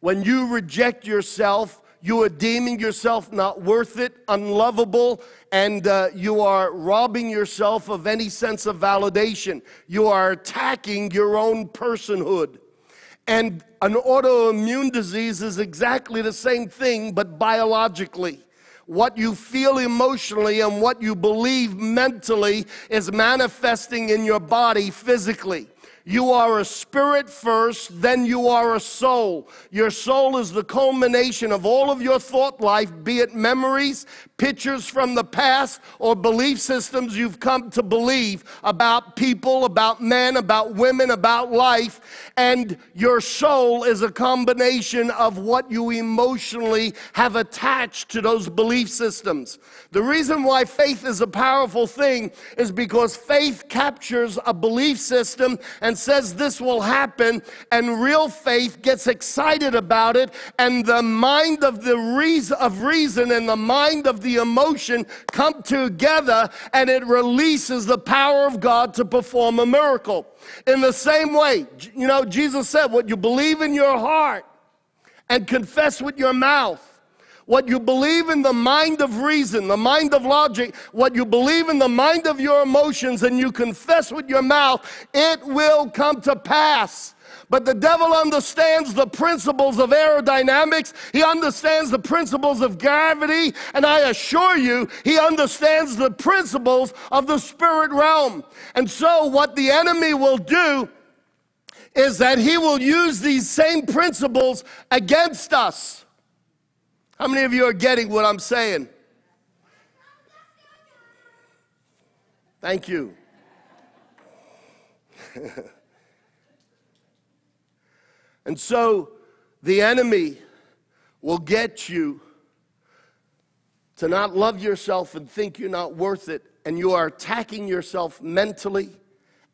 When you reject yourself, you are deeming yourself not worth it, unlovable, and uh, you are robbing yourself of any sense of validation. You are attacking your own personhood. And an autoimmune disease is exactly the same thing, but biologically. What you feel emotionally and what you believe mentally is manifesting in your body physically. You are a spirit first, then you are a soul. Your soul is the culmination of all of your thought life, be it memories, pictures from the past, or belief systems you've come to believe about people, about men, about women, about life. And your soul is a combination of what you emotionally have attached to those belief systems. The reason why faith is a powerful thing is because faith captures a belief system and says this will happen, and real faith gets excited about it, and the mind of the reason of reason and the mind of the emotion come together, and it releases the power of God to perform a miracle. In the same way, you know, Jesus said, what you believe in your heart and confess with your mouth, what you believe in the mind of reason, the mind of logic, what you believe in the mind of your emotions, and you confess with your mouth, it will come to pass. But the devil understands the principles of aerodynamics. He understands the principles of gravity. And I assure you, he understands the principles of the spirit realm. And so what the enemy will do is that he will use these same principles against us. How many of you are getting what I'm saying? Thank you. And so the enemy will get you to not love yourself and think you're not worth it, and you are attacking yourself mentally,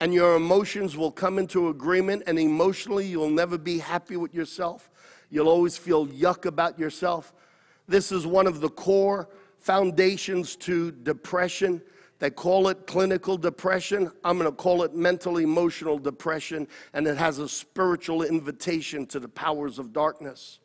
and your emotions will come into agreement, and emotionally you'll never be happy with yourself. You'll always feel yuck about yourself. This is one of the core foundations to depression. They call it clinical depression. I'm going to call it mental emotional depression, and it has a spiritual invitation to the powers of darkness.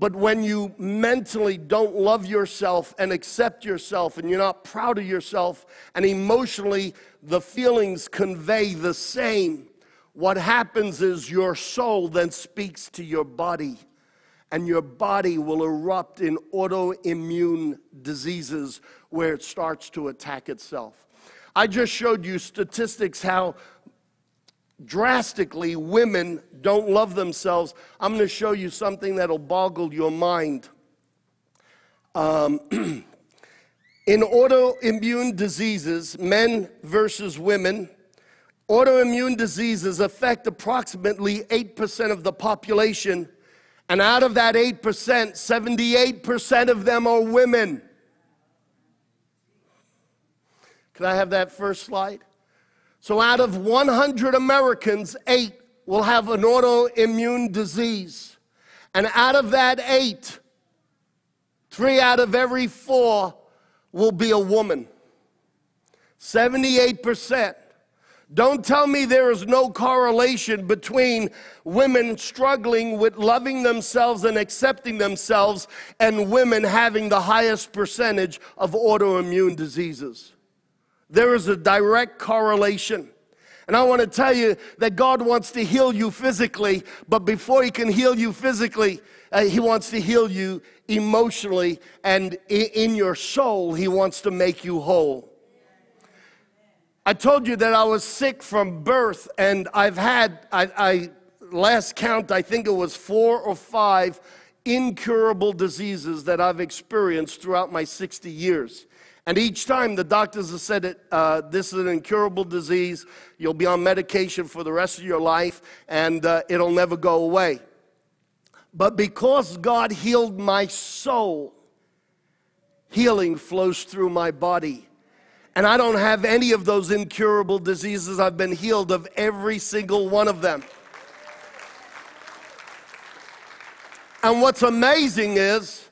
But when you mentally don't love yourself and accept yourself, and you're not proud of yourself, and emotionally the feelings convey the same, what happens is your soul then speaks to your body, and your body will erupt in autoimmune diseases where it starts to attack itself. I just showed you statistics how drastically women don't love themselves. I'm going to show you something that'll boggle your mind. Um, in autoimmune diseases, men versus women, autoimmune diseases affect approximately eight percent of the population. And out of that eight percent, seventy-eight percent of them are women. Can I have that first slide? So out of one hundred Americans, eight will have an autoimmune disease. And out of that eight, three out of every four will be a woman. seventy-eight percent. Don't tell me there is no correlation between women struggling with loving themselves and accepting themselves and women having the highest percentage of autoimmune diseases. There is a direct correlation. And I want to tell you that God wants to heal you physically, but before he can heal you physically, uh, he wants to heal you emotionally, and in your soul, he wants to make you whole. I told you that I was sick from birth, and I've had, I, I last count, I think it was four or five incurable diseases that I've experienced throughout my sixty years. And each time the doctors have said, it, uh, this is an incurable disease, you'll be on medication for the rest of your life, and uh, it'll never go away. But because God healed my soul, healing flows through my body. And I don't have any of those incurable diseases. I've been healed of every single one of them. And what's amazing is,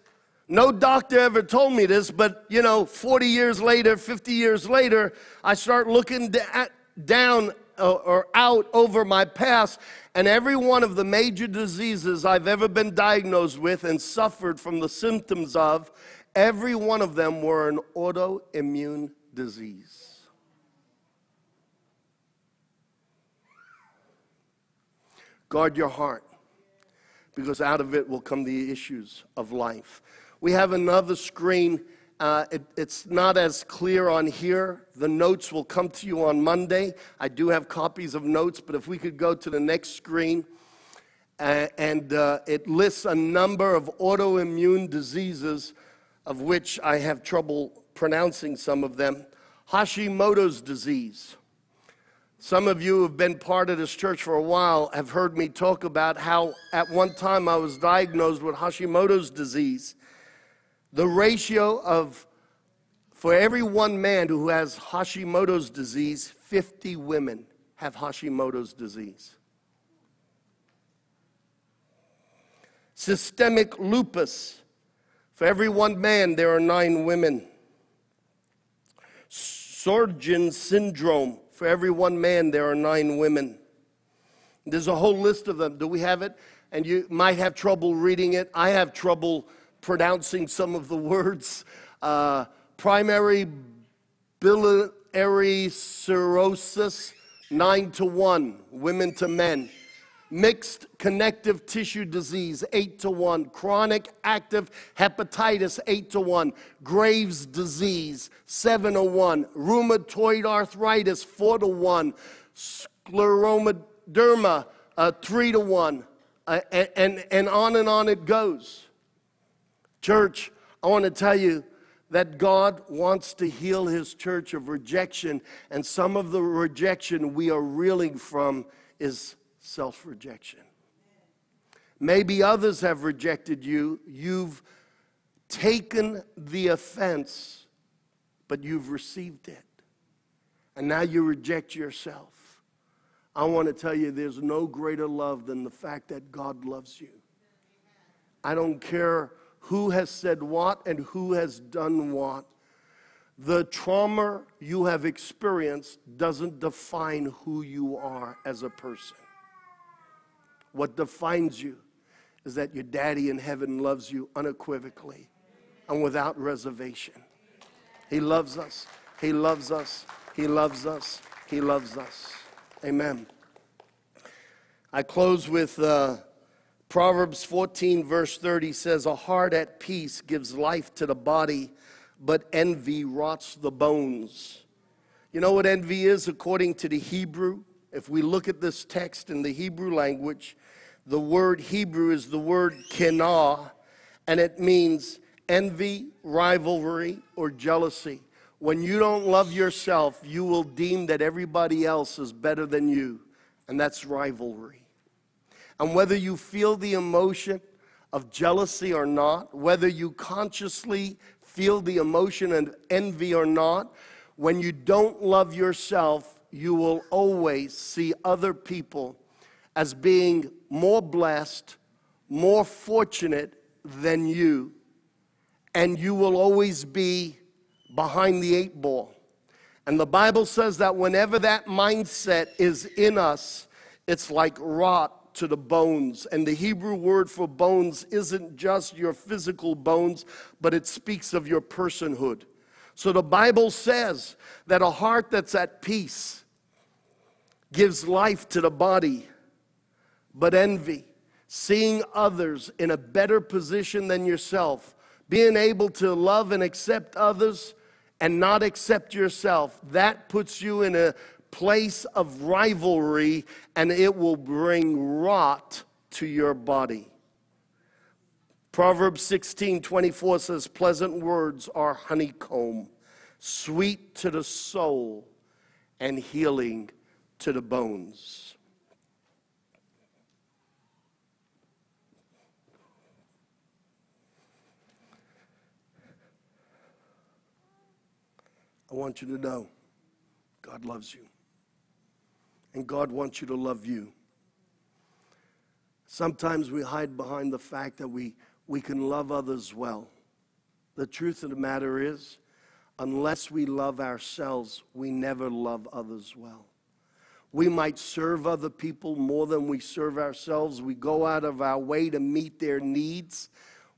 no doctor ever told me this, but, you know, forty years later, fifty years later, I start looking d- at, down uh, or out over my past, and every one of the major diseases I've ever been diagnosed with and suffered from the symptoms of, every one of them were an autoimmune disease. Guard your heart, because out of it will come the issues of life. We have another screen. Uh, it, it's not as clear on here. The notes will come to you on Monday. I do have copies of notes, but if we could go to the next screen, uh, and uh, it lists a number of autoimmune diseases, of which I have trouble pronouncing some of them. Hashimoto's disease. Some of you who have been part of this church for a while have heard me talk about how at one time I was diagnosed with Hashimoto's disease. The ratio of, for every one man who has Hashimoto's disease, fifty women have Hashimoto's disease. Systemic lupus. For every one man, there are nine women. Sjögren syndrome. For every one man, there are nine women. There's a whole list of them. Do we have it? And you might have trouble reading it. I have trouble pronouncing some of the words. Uh, primary biliary cirrhosis, nine to one, women to men. Mixed connective tissue disease, eight to one. Chronic active hepatitis, eight to one. Graves' disease, seven to one. Rheumatoid arthritis, four to one. Scleroderma, uh, three to one. Uh, and, and on and on it goes. Church, I want to tell you that God wants to heal his church of rejection. And some of the rejection we are reeling from is self-rejection. Maybe others have rejected you. You've taken the offense, but you've received it. And now you reject yourself. I want to tell you there's no greater love than the fact that God loves you. I don't care who has said what and who has done what. The trauma you have experienced doesn't define who you are as a person. What defines you is that your daddy in heaven loves you unequivocally and without reservation. He loves us. He loves us. He loves us. He loves us. Amen. I close with uh, Proverbs fourteen, verse thirty says, "A heart at peace gives life to the body, but envy rots the bones." You know what envy is according to the Hebrew? If we look at this text in the Hebrew language, the word Hebrew is the word kenah, and it means envy, rivalry, or jealousy. When you don't love yourself, you will deem that everybody else is better than you, and that's rivalry. And whether you feel the emotion of jealousy or not, whether you consciously feel the emotion of envy or not, when you don't love yourself, you will always see other people as being more blessed, more fortunate than you, and you will always be behind the eight ball. And the Bible says that whenever that mindset is in us, it's like rot to the bones. And the Hebrew word for bones isn't just your physical bones, but it speaks of your personhood. So the Bible says that a heart that's at peace gives life to the body, but envy, seeing others in a better position than yourself, being able to love and accept others and not accept yourself, that puts you in a place of rivalry, and it will bring rot to your body. Proverbs sixteen twenty-four says, "Pleasant words are honeycomb, sweet to the soul and healing to the bones." I I want you to know God loves you. And God wants you to love you. Sometimes we hide behind the fact that we, we can love others well. The truth of the matter is, unless we love ourselves, we never love others well. We might serve other people more than we serve ourselves. We go out of our way to meet their needs.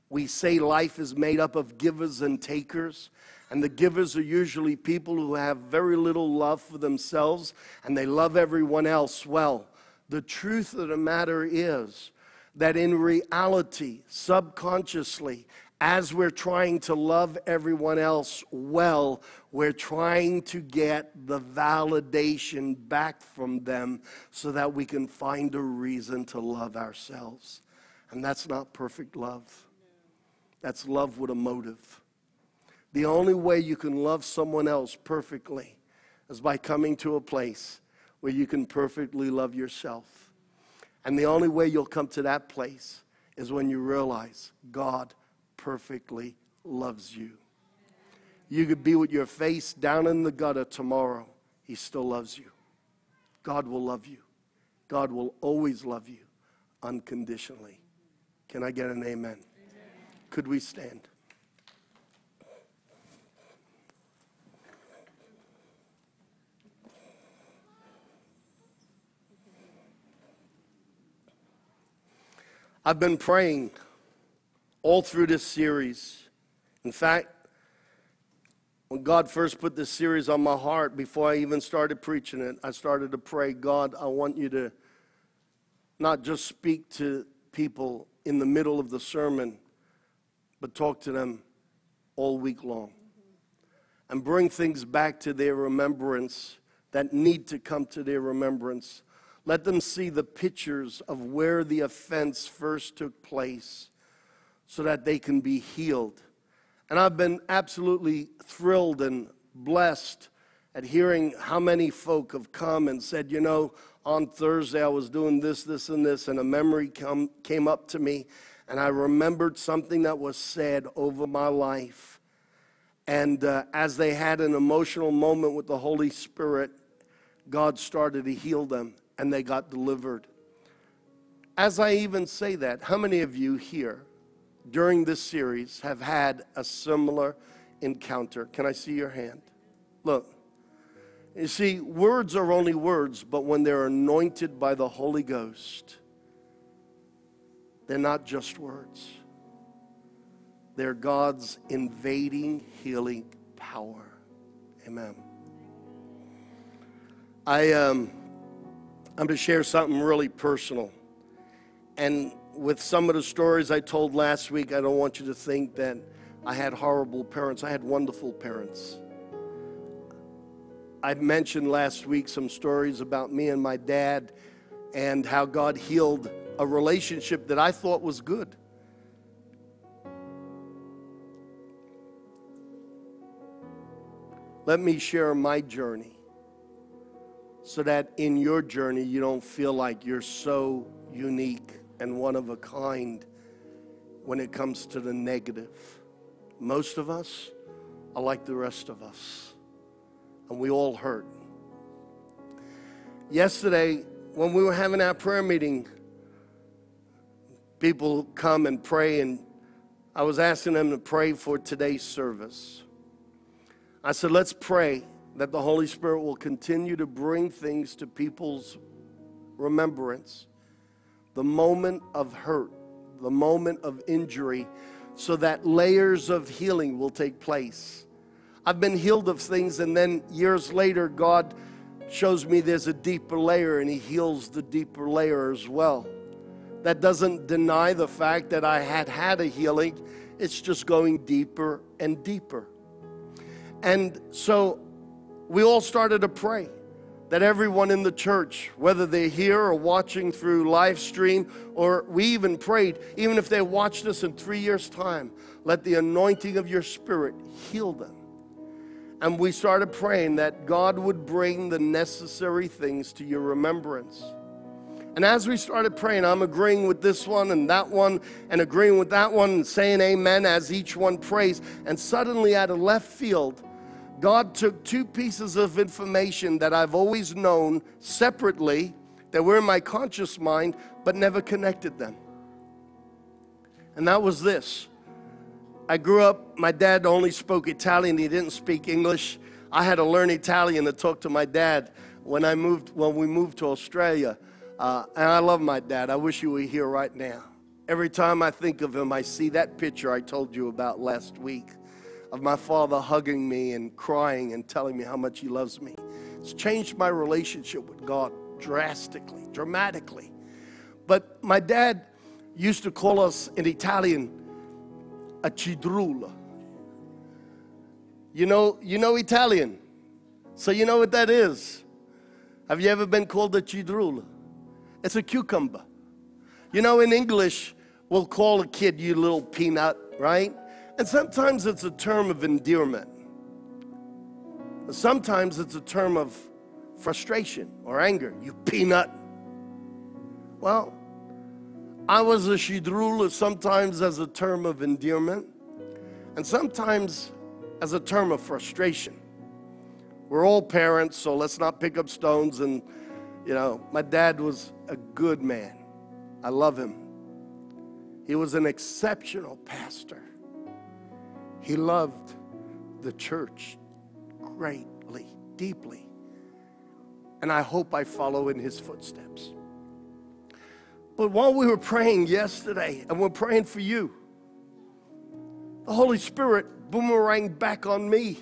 We say life is made up of givers and takers. And the givers are usually people who have very little love for themselves, and they love everyone else well. The truth of the matter is that in reality, subconsciously, as we're trying to love everyone else well, we're trying to get the validation back from them so that we can find a reason to love ourselves. And that's not perfect love. That's love with a motive. The only way you can love someone else perfectly is by coming to a place where you can perfectly love yourself. And the only way you'll come to that place is when you realize God perfectly loves you. You could be with your face down in the gutter tomorrow. He still loves you. God will love you. God will always love you unconditionally. Can I get an amen? Amen. Could we stand? I've been praying all through this series. In fact, when God first put this series on my heart, before I even started preaching it, I started to pray, God, I want you to not just speak to people in the middle of the sermon, but talk to them all week long and bring things back to their remembrance that need to come to their remembrance. Let them see the pictures of where the offense first took place so that they can be healed. And I've been absolutely thrilled and blessed at hearing how many folk have come and said, you know, on Thursday I was doing this, this, and this, and a memory come, came up to me, and I remembered something that was said over my life. And uh, as they had an emotional moment with the Holy Spirit, God started to heal them. And they got delivered. As I even say that, how many of you here during this series have had a similar encounter? Can I see your hand? Look, you see, words are only words, but when they're anointed by the Holy Ghost, they're not just words. They're God's invading healing power. Amen. I um. I'm going to share something really personal. And with some of the stories I told last week, I don't want you to think that I had horrible parents. I had wonderful parents. I mentioned last week some stories about me and my dad and how God healed a relationship that I thought was good. Let me share my journey, so that in your journey you don't feel like you're so unique and one of a kind when it comes to the negative. Most of us are like the rest of us, and we all hurt. Yesterday, when we were having our prayer meeting, people come and pray, and I was asking them to pray for today's service. I said, let's pray that the Holy Spirit will continue to bring things to people's remembrance, the moment of hurt, the moment of injury, so that layers of healing will take place. I've been healed of things, and then years later, God shows me there's a deeper layer, and He heals the deeper layer as well. That doesn't deny the fact that I had had a healing. It's just going deeper and deeper. And so we all started to pray that everyone in the church, whether they're here or watching through live stream, or we even prayed, even if they watched us in three years' time, let the anointing of your Spirit heal them. And we started praying that God would bring the necessary things to your remembrance. And as we started praying, I'm agreeing with this one and that one and agreeing with that one and saying amen as each one prays. And suddenly out of left field, God took two pieces of information that I've always known separately, that were in my conscious mind, but never connected them. And that was this. I grew up, my dad only spoke Italian, he didn't speak English. I had to learn Italian to talk to my dad when I moved, when we moved to Australia. Uh, and I love my dad, I wish he were here right now. Every time I think of him, I see that picture I told you about last week of my father hugging me and crying and telling me how much he loves me. It's changed my relationship with God drastically, dramatically. But my dad used to call us in Italian a cidrulla. You know, you know Italian, so you know what that is. Have you ever been called a cidrulla? It's a cucumber. You know, in English, we'll call a kid, you little peanut, right? And sometimes it's a term of endearment. Sometimes it's a term of frustration or anger. You peanut. Well, I was a cidrulla sometimes as a term of endearment and sometimes as a term of frustration. We're all parents, so let's not pick up stones. And, you know, my dad was a good man. I love him. He was an exceptional pastor. He loved the church greatly, deeply. And I hope I follow in his footsteps. But while we were praying yesterday, and we're praying for you, the Holy Spirit boomeranged back on me.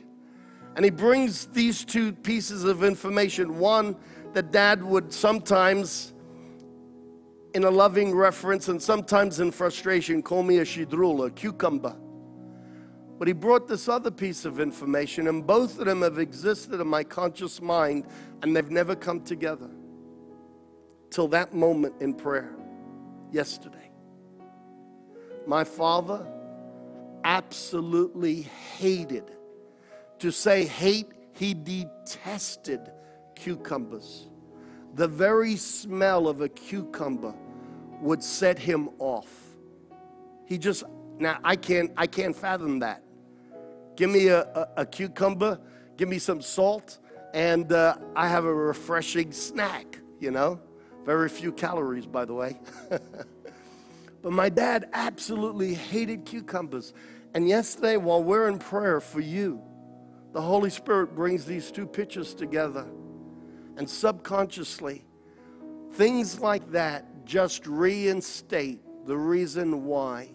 And he brings these two pieces of information. One, that Dad would sometimes, in a loving reference and sometimes in frustration, call me a cidrulla, a cucumber. But he brought this other piece of information, and both of them have existed in my conscious mind, and they've never come together till that moment in prayer yesterday. My father absolutely hated, to say hate, he detested cucumbers. The very smell of a cucumber would set him off. He just, now I can't, I can't fathom that. Give me a, a, a cucumber, give me some salt, and uh, I have a refreshing snack, you know? Very few calories, by the way. But my dad absolutely hated cucumbers. And yesterday, while we're in prayer for you, the Holy Spirit brings these two pictures together. And subconsciously, things like that just reinstate the reason why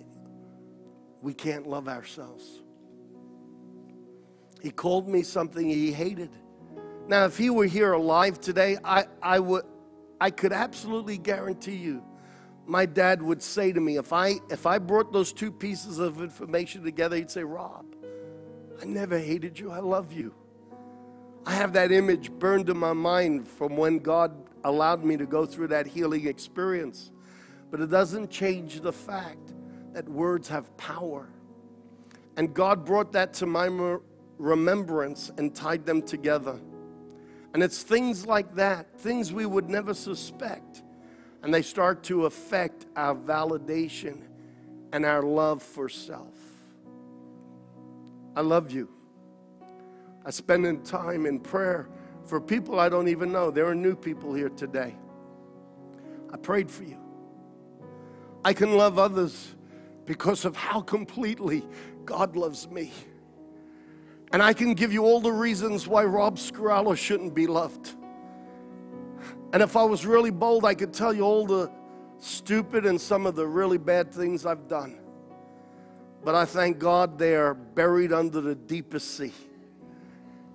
we can't love ourselves. He called me something he hated. Now, if he were here alive today, I, I would... I could absolutely guarantee you, my dad would say to me, if I if I brought those two pieces of information together, he'd say, Rob, I never hated you, I love you. I have that image burned in my mind from when God allowed me to go through that healing experience. But it doesn't change the fact that words have power. And God brought that to my remembrance and tied them together. And it's things like that, things we would never suspect, and they start to affect our validation and our love for self. I love you. I spend time in prayer for people I don't even know. There are new people here today. I prayed for you. I can love others because of how completely God loves me. And I can give you all the reasons why Rob Skrullo shouldn't be loved. And if I was really bold, I could tell you all the stupid and some of the really bad things I've done. But I thank God they are buried under the deepest sea.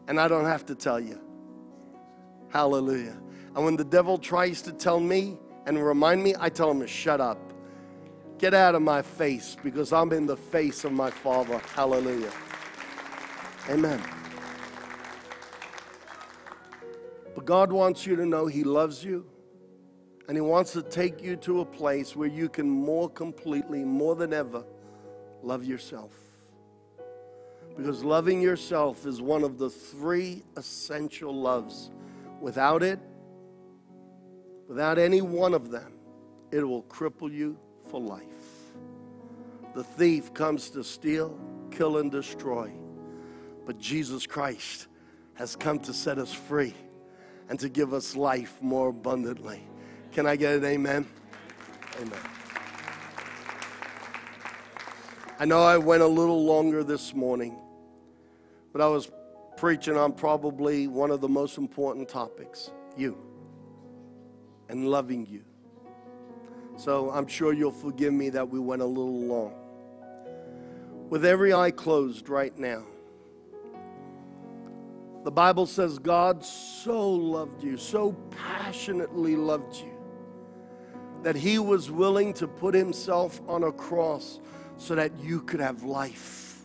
And I don't have to tell you. Hallelujah. And when the devil tries to tell me and remind me, I tell him to shut up. Get out of my face, because I'm in the face of my Father. Hallelujah. Amen. But God wants you to know He loves you, and He wants to take you to a place where you can more completely, more than ever, love yourself. Because loving yourself is one of the three essential loves. Without it, without any one of them, it will cripple you for life. The thief comes to steal, kill, and destroy. But Jesus Christ has come to set us free and to give us life more abundantly. Can I get an amen? Amen. I know I went a little longer this morning, but I was preaching on probably one of the most important topics, you, and loving you. So I'm sure you'll forgive me that we went a little long. With every eye closed right now, the Bible says God so loved you, so passionately loved you, that he was willing to put himself on a cross so that you could have life.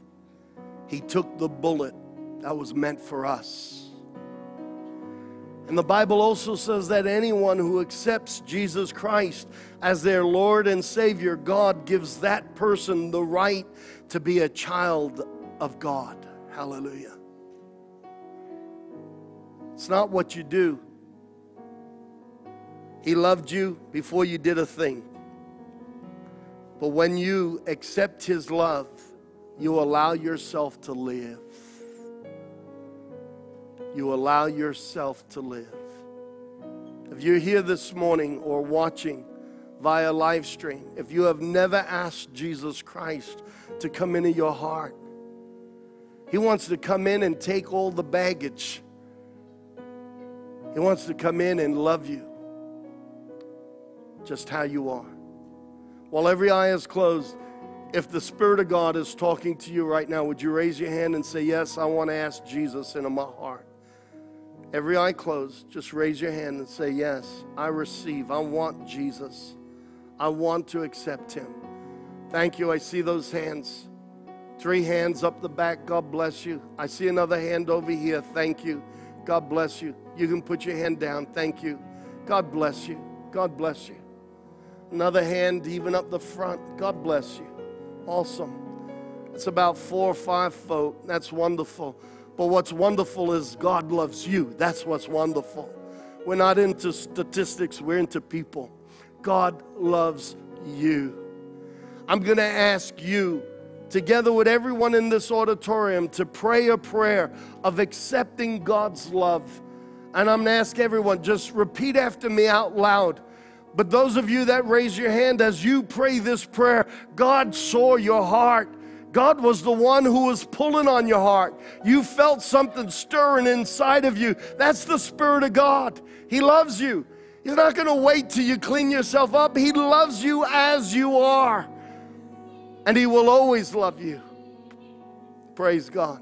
He took the bullet that was meant for us. And the Bible also says that anyone who accepts Jesus Christ as their Lord and Savior, God gives that person the right to be a child of God. Hallelujah. It's not what you do. He loved you before you did a thing. But when you accept his love, you allow yourself to live. You allow yourself to live. If you're here this morning or watching via live stream, if you have never asked Jesus Christ to come into your heart, he wants to come in and take all the baggage. He wants to come in and love you just how you are. While every eye is closed, if the Spirit of God is talking to you right now, would you raise your hand and say, yes, I want to ask Jesus into my heart? Every eye closed, just raise your hand and say, yes, I receive. I want Jesus. I want to accept him. Thank you. I see those hands. Three hands up the back. God bless you. I see another hand over here. Thank you. God bless you. You can put your hand down. Thank you. God bless you. God bless you. Another hand even up the front. God bless you. Awesome. It's about four or five folk. That's wonderful. But what's wonderful is God loves you. That's what's wonderful. We're not into statistics. We're into people. God loves you. I'm going to ask you, together with everyone in this auditorium, to pray a prayer of accepting God's love. And I'm going to ask everyone, just repeat after me out loud. But those of you that raise your hand, as you pray this prayer, God saw your heart. God was the one who was pulling on your heart. You felt something stirring inside of you. That's the Spirit of God. He loves you. He's not going to wait till you clean yourself up. He loves you as you are. And he will always love you. Praise God.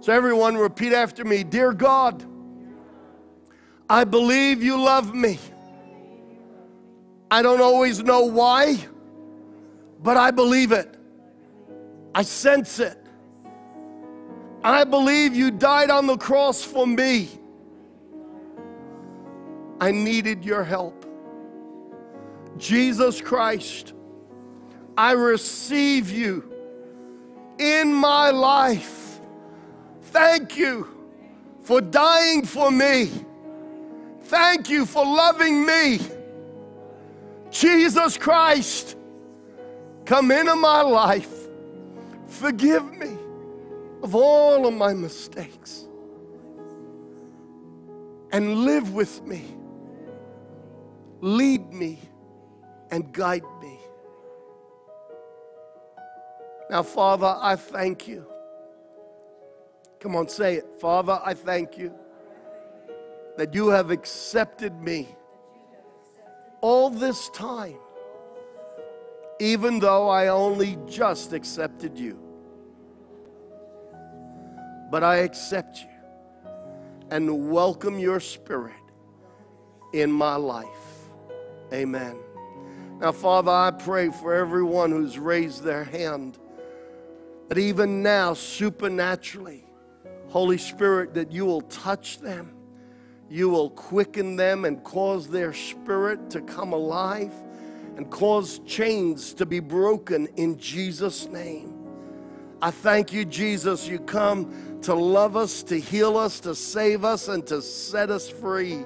So everyone repeat after me. Dear God, I believe you love me. I don't always know why, but I believe it. I sense it. I believe you died on the cross for me. I needed your help. Jesus Christ, I receive you in my life. Thank you for dying for me. Thank you for loving me. Jesus Christ, come into my life. Forgive me of all of my mistakes and live with me. Lead me and guide me. Now, Father, I thank you. Come on, say it. Father, I thank you that you have accepted me all this time, even though I only just accepted you. But I accept you and welcome your Spirit in my life. Amen. Now, Father, I pray for everyone who's raised their hand, that even now, supernaturally, Holy Spirit, that you will touch them, you will quicken them and cause their spirit to come alive, and cause chains to be broken in Jesus' name. I thank you, Jesus, you come to love us, to heal us, to save us, and to set us free.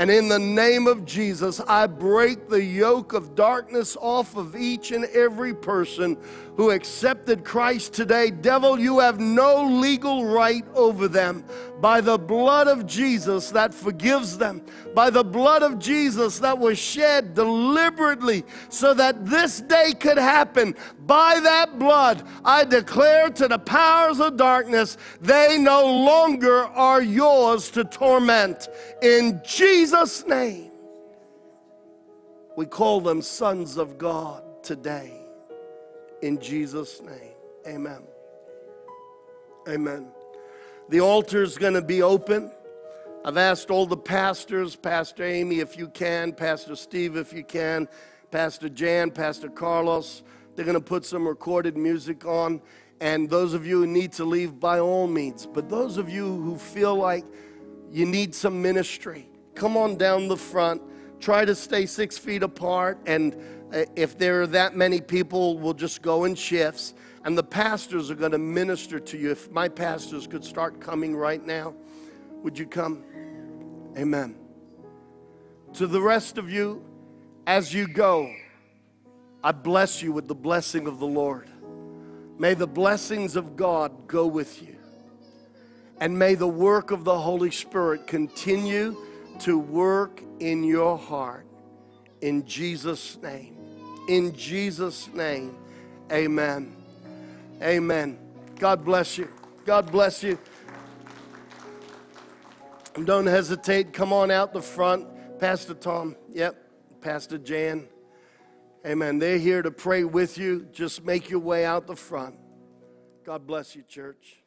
And in the name of Jesus, I break the yoke of darkness off of each and every person who accepted Christ today. Devil, you have no legal right over them. By the blood of Jesus that forgives them, by the blood of Jesus that was shed deliberately so that this day could happen, by that blood, I declare to the powers of darkness, they no longer are yours to torment. In Jesus' name, we call them sons of God today. In Jesus' name, amen. Amen. The altar's going to be open. I've asked all the pastors, Pastor Amy, if you can, Pastor Steve, if you can, Pastor Jan, Pastor Carlos. They're going to put some recorded music on. And those of you who need to leave, by all means. But those of you who feel like you need some ministry, come on down the front. Try to stay six feet apart. And if there are that many people, we'll just go in shifts. And the pastors are going to minister to you. If my pastors could start coming right now, would you come? Amen. To the rest of you, as you go, I bless you with the blessing of the Lord. May the blessings of God go with you. And may the work of the Holy Spirit continue to work in your heart. In Jesus' name. In Jesus' name. Amen. Amen. God bless you. God bless you. And don't hesitate. Come on out the front. Pastor Tom. Yep. Pastor Jan. Amen. They're here to pray with you. Just make your way out the front. God bless you, church.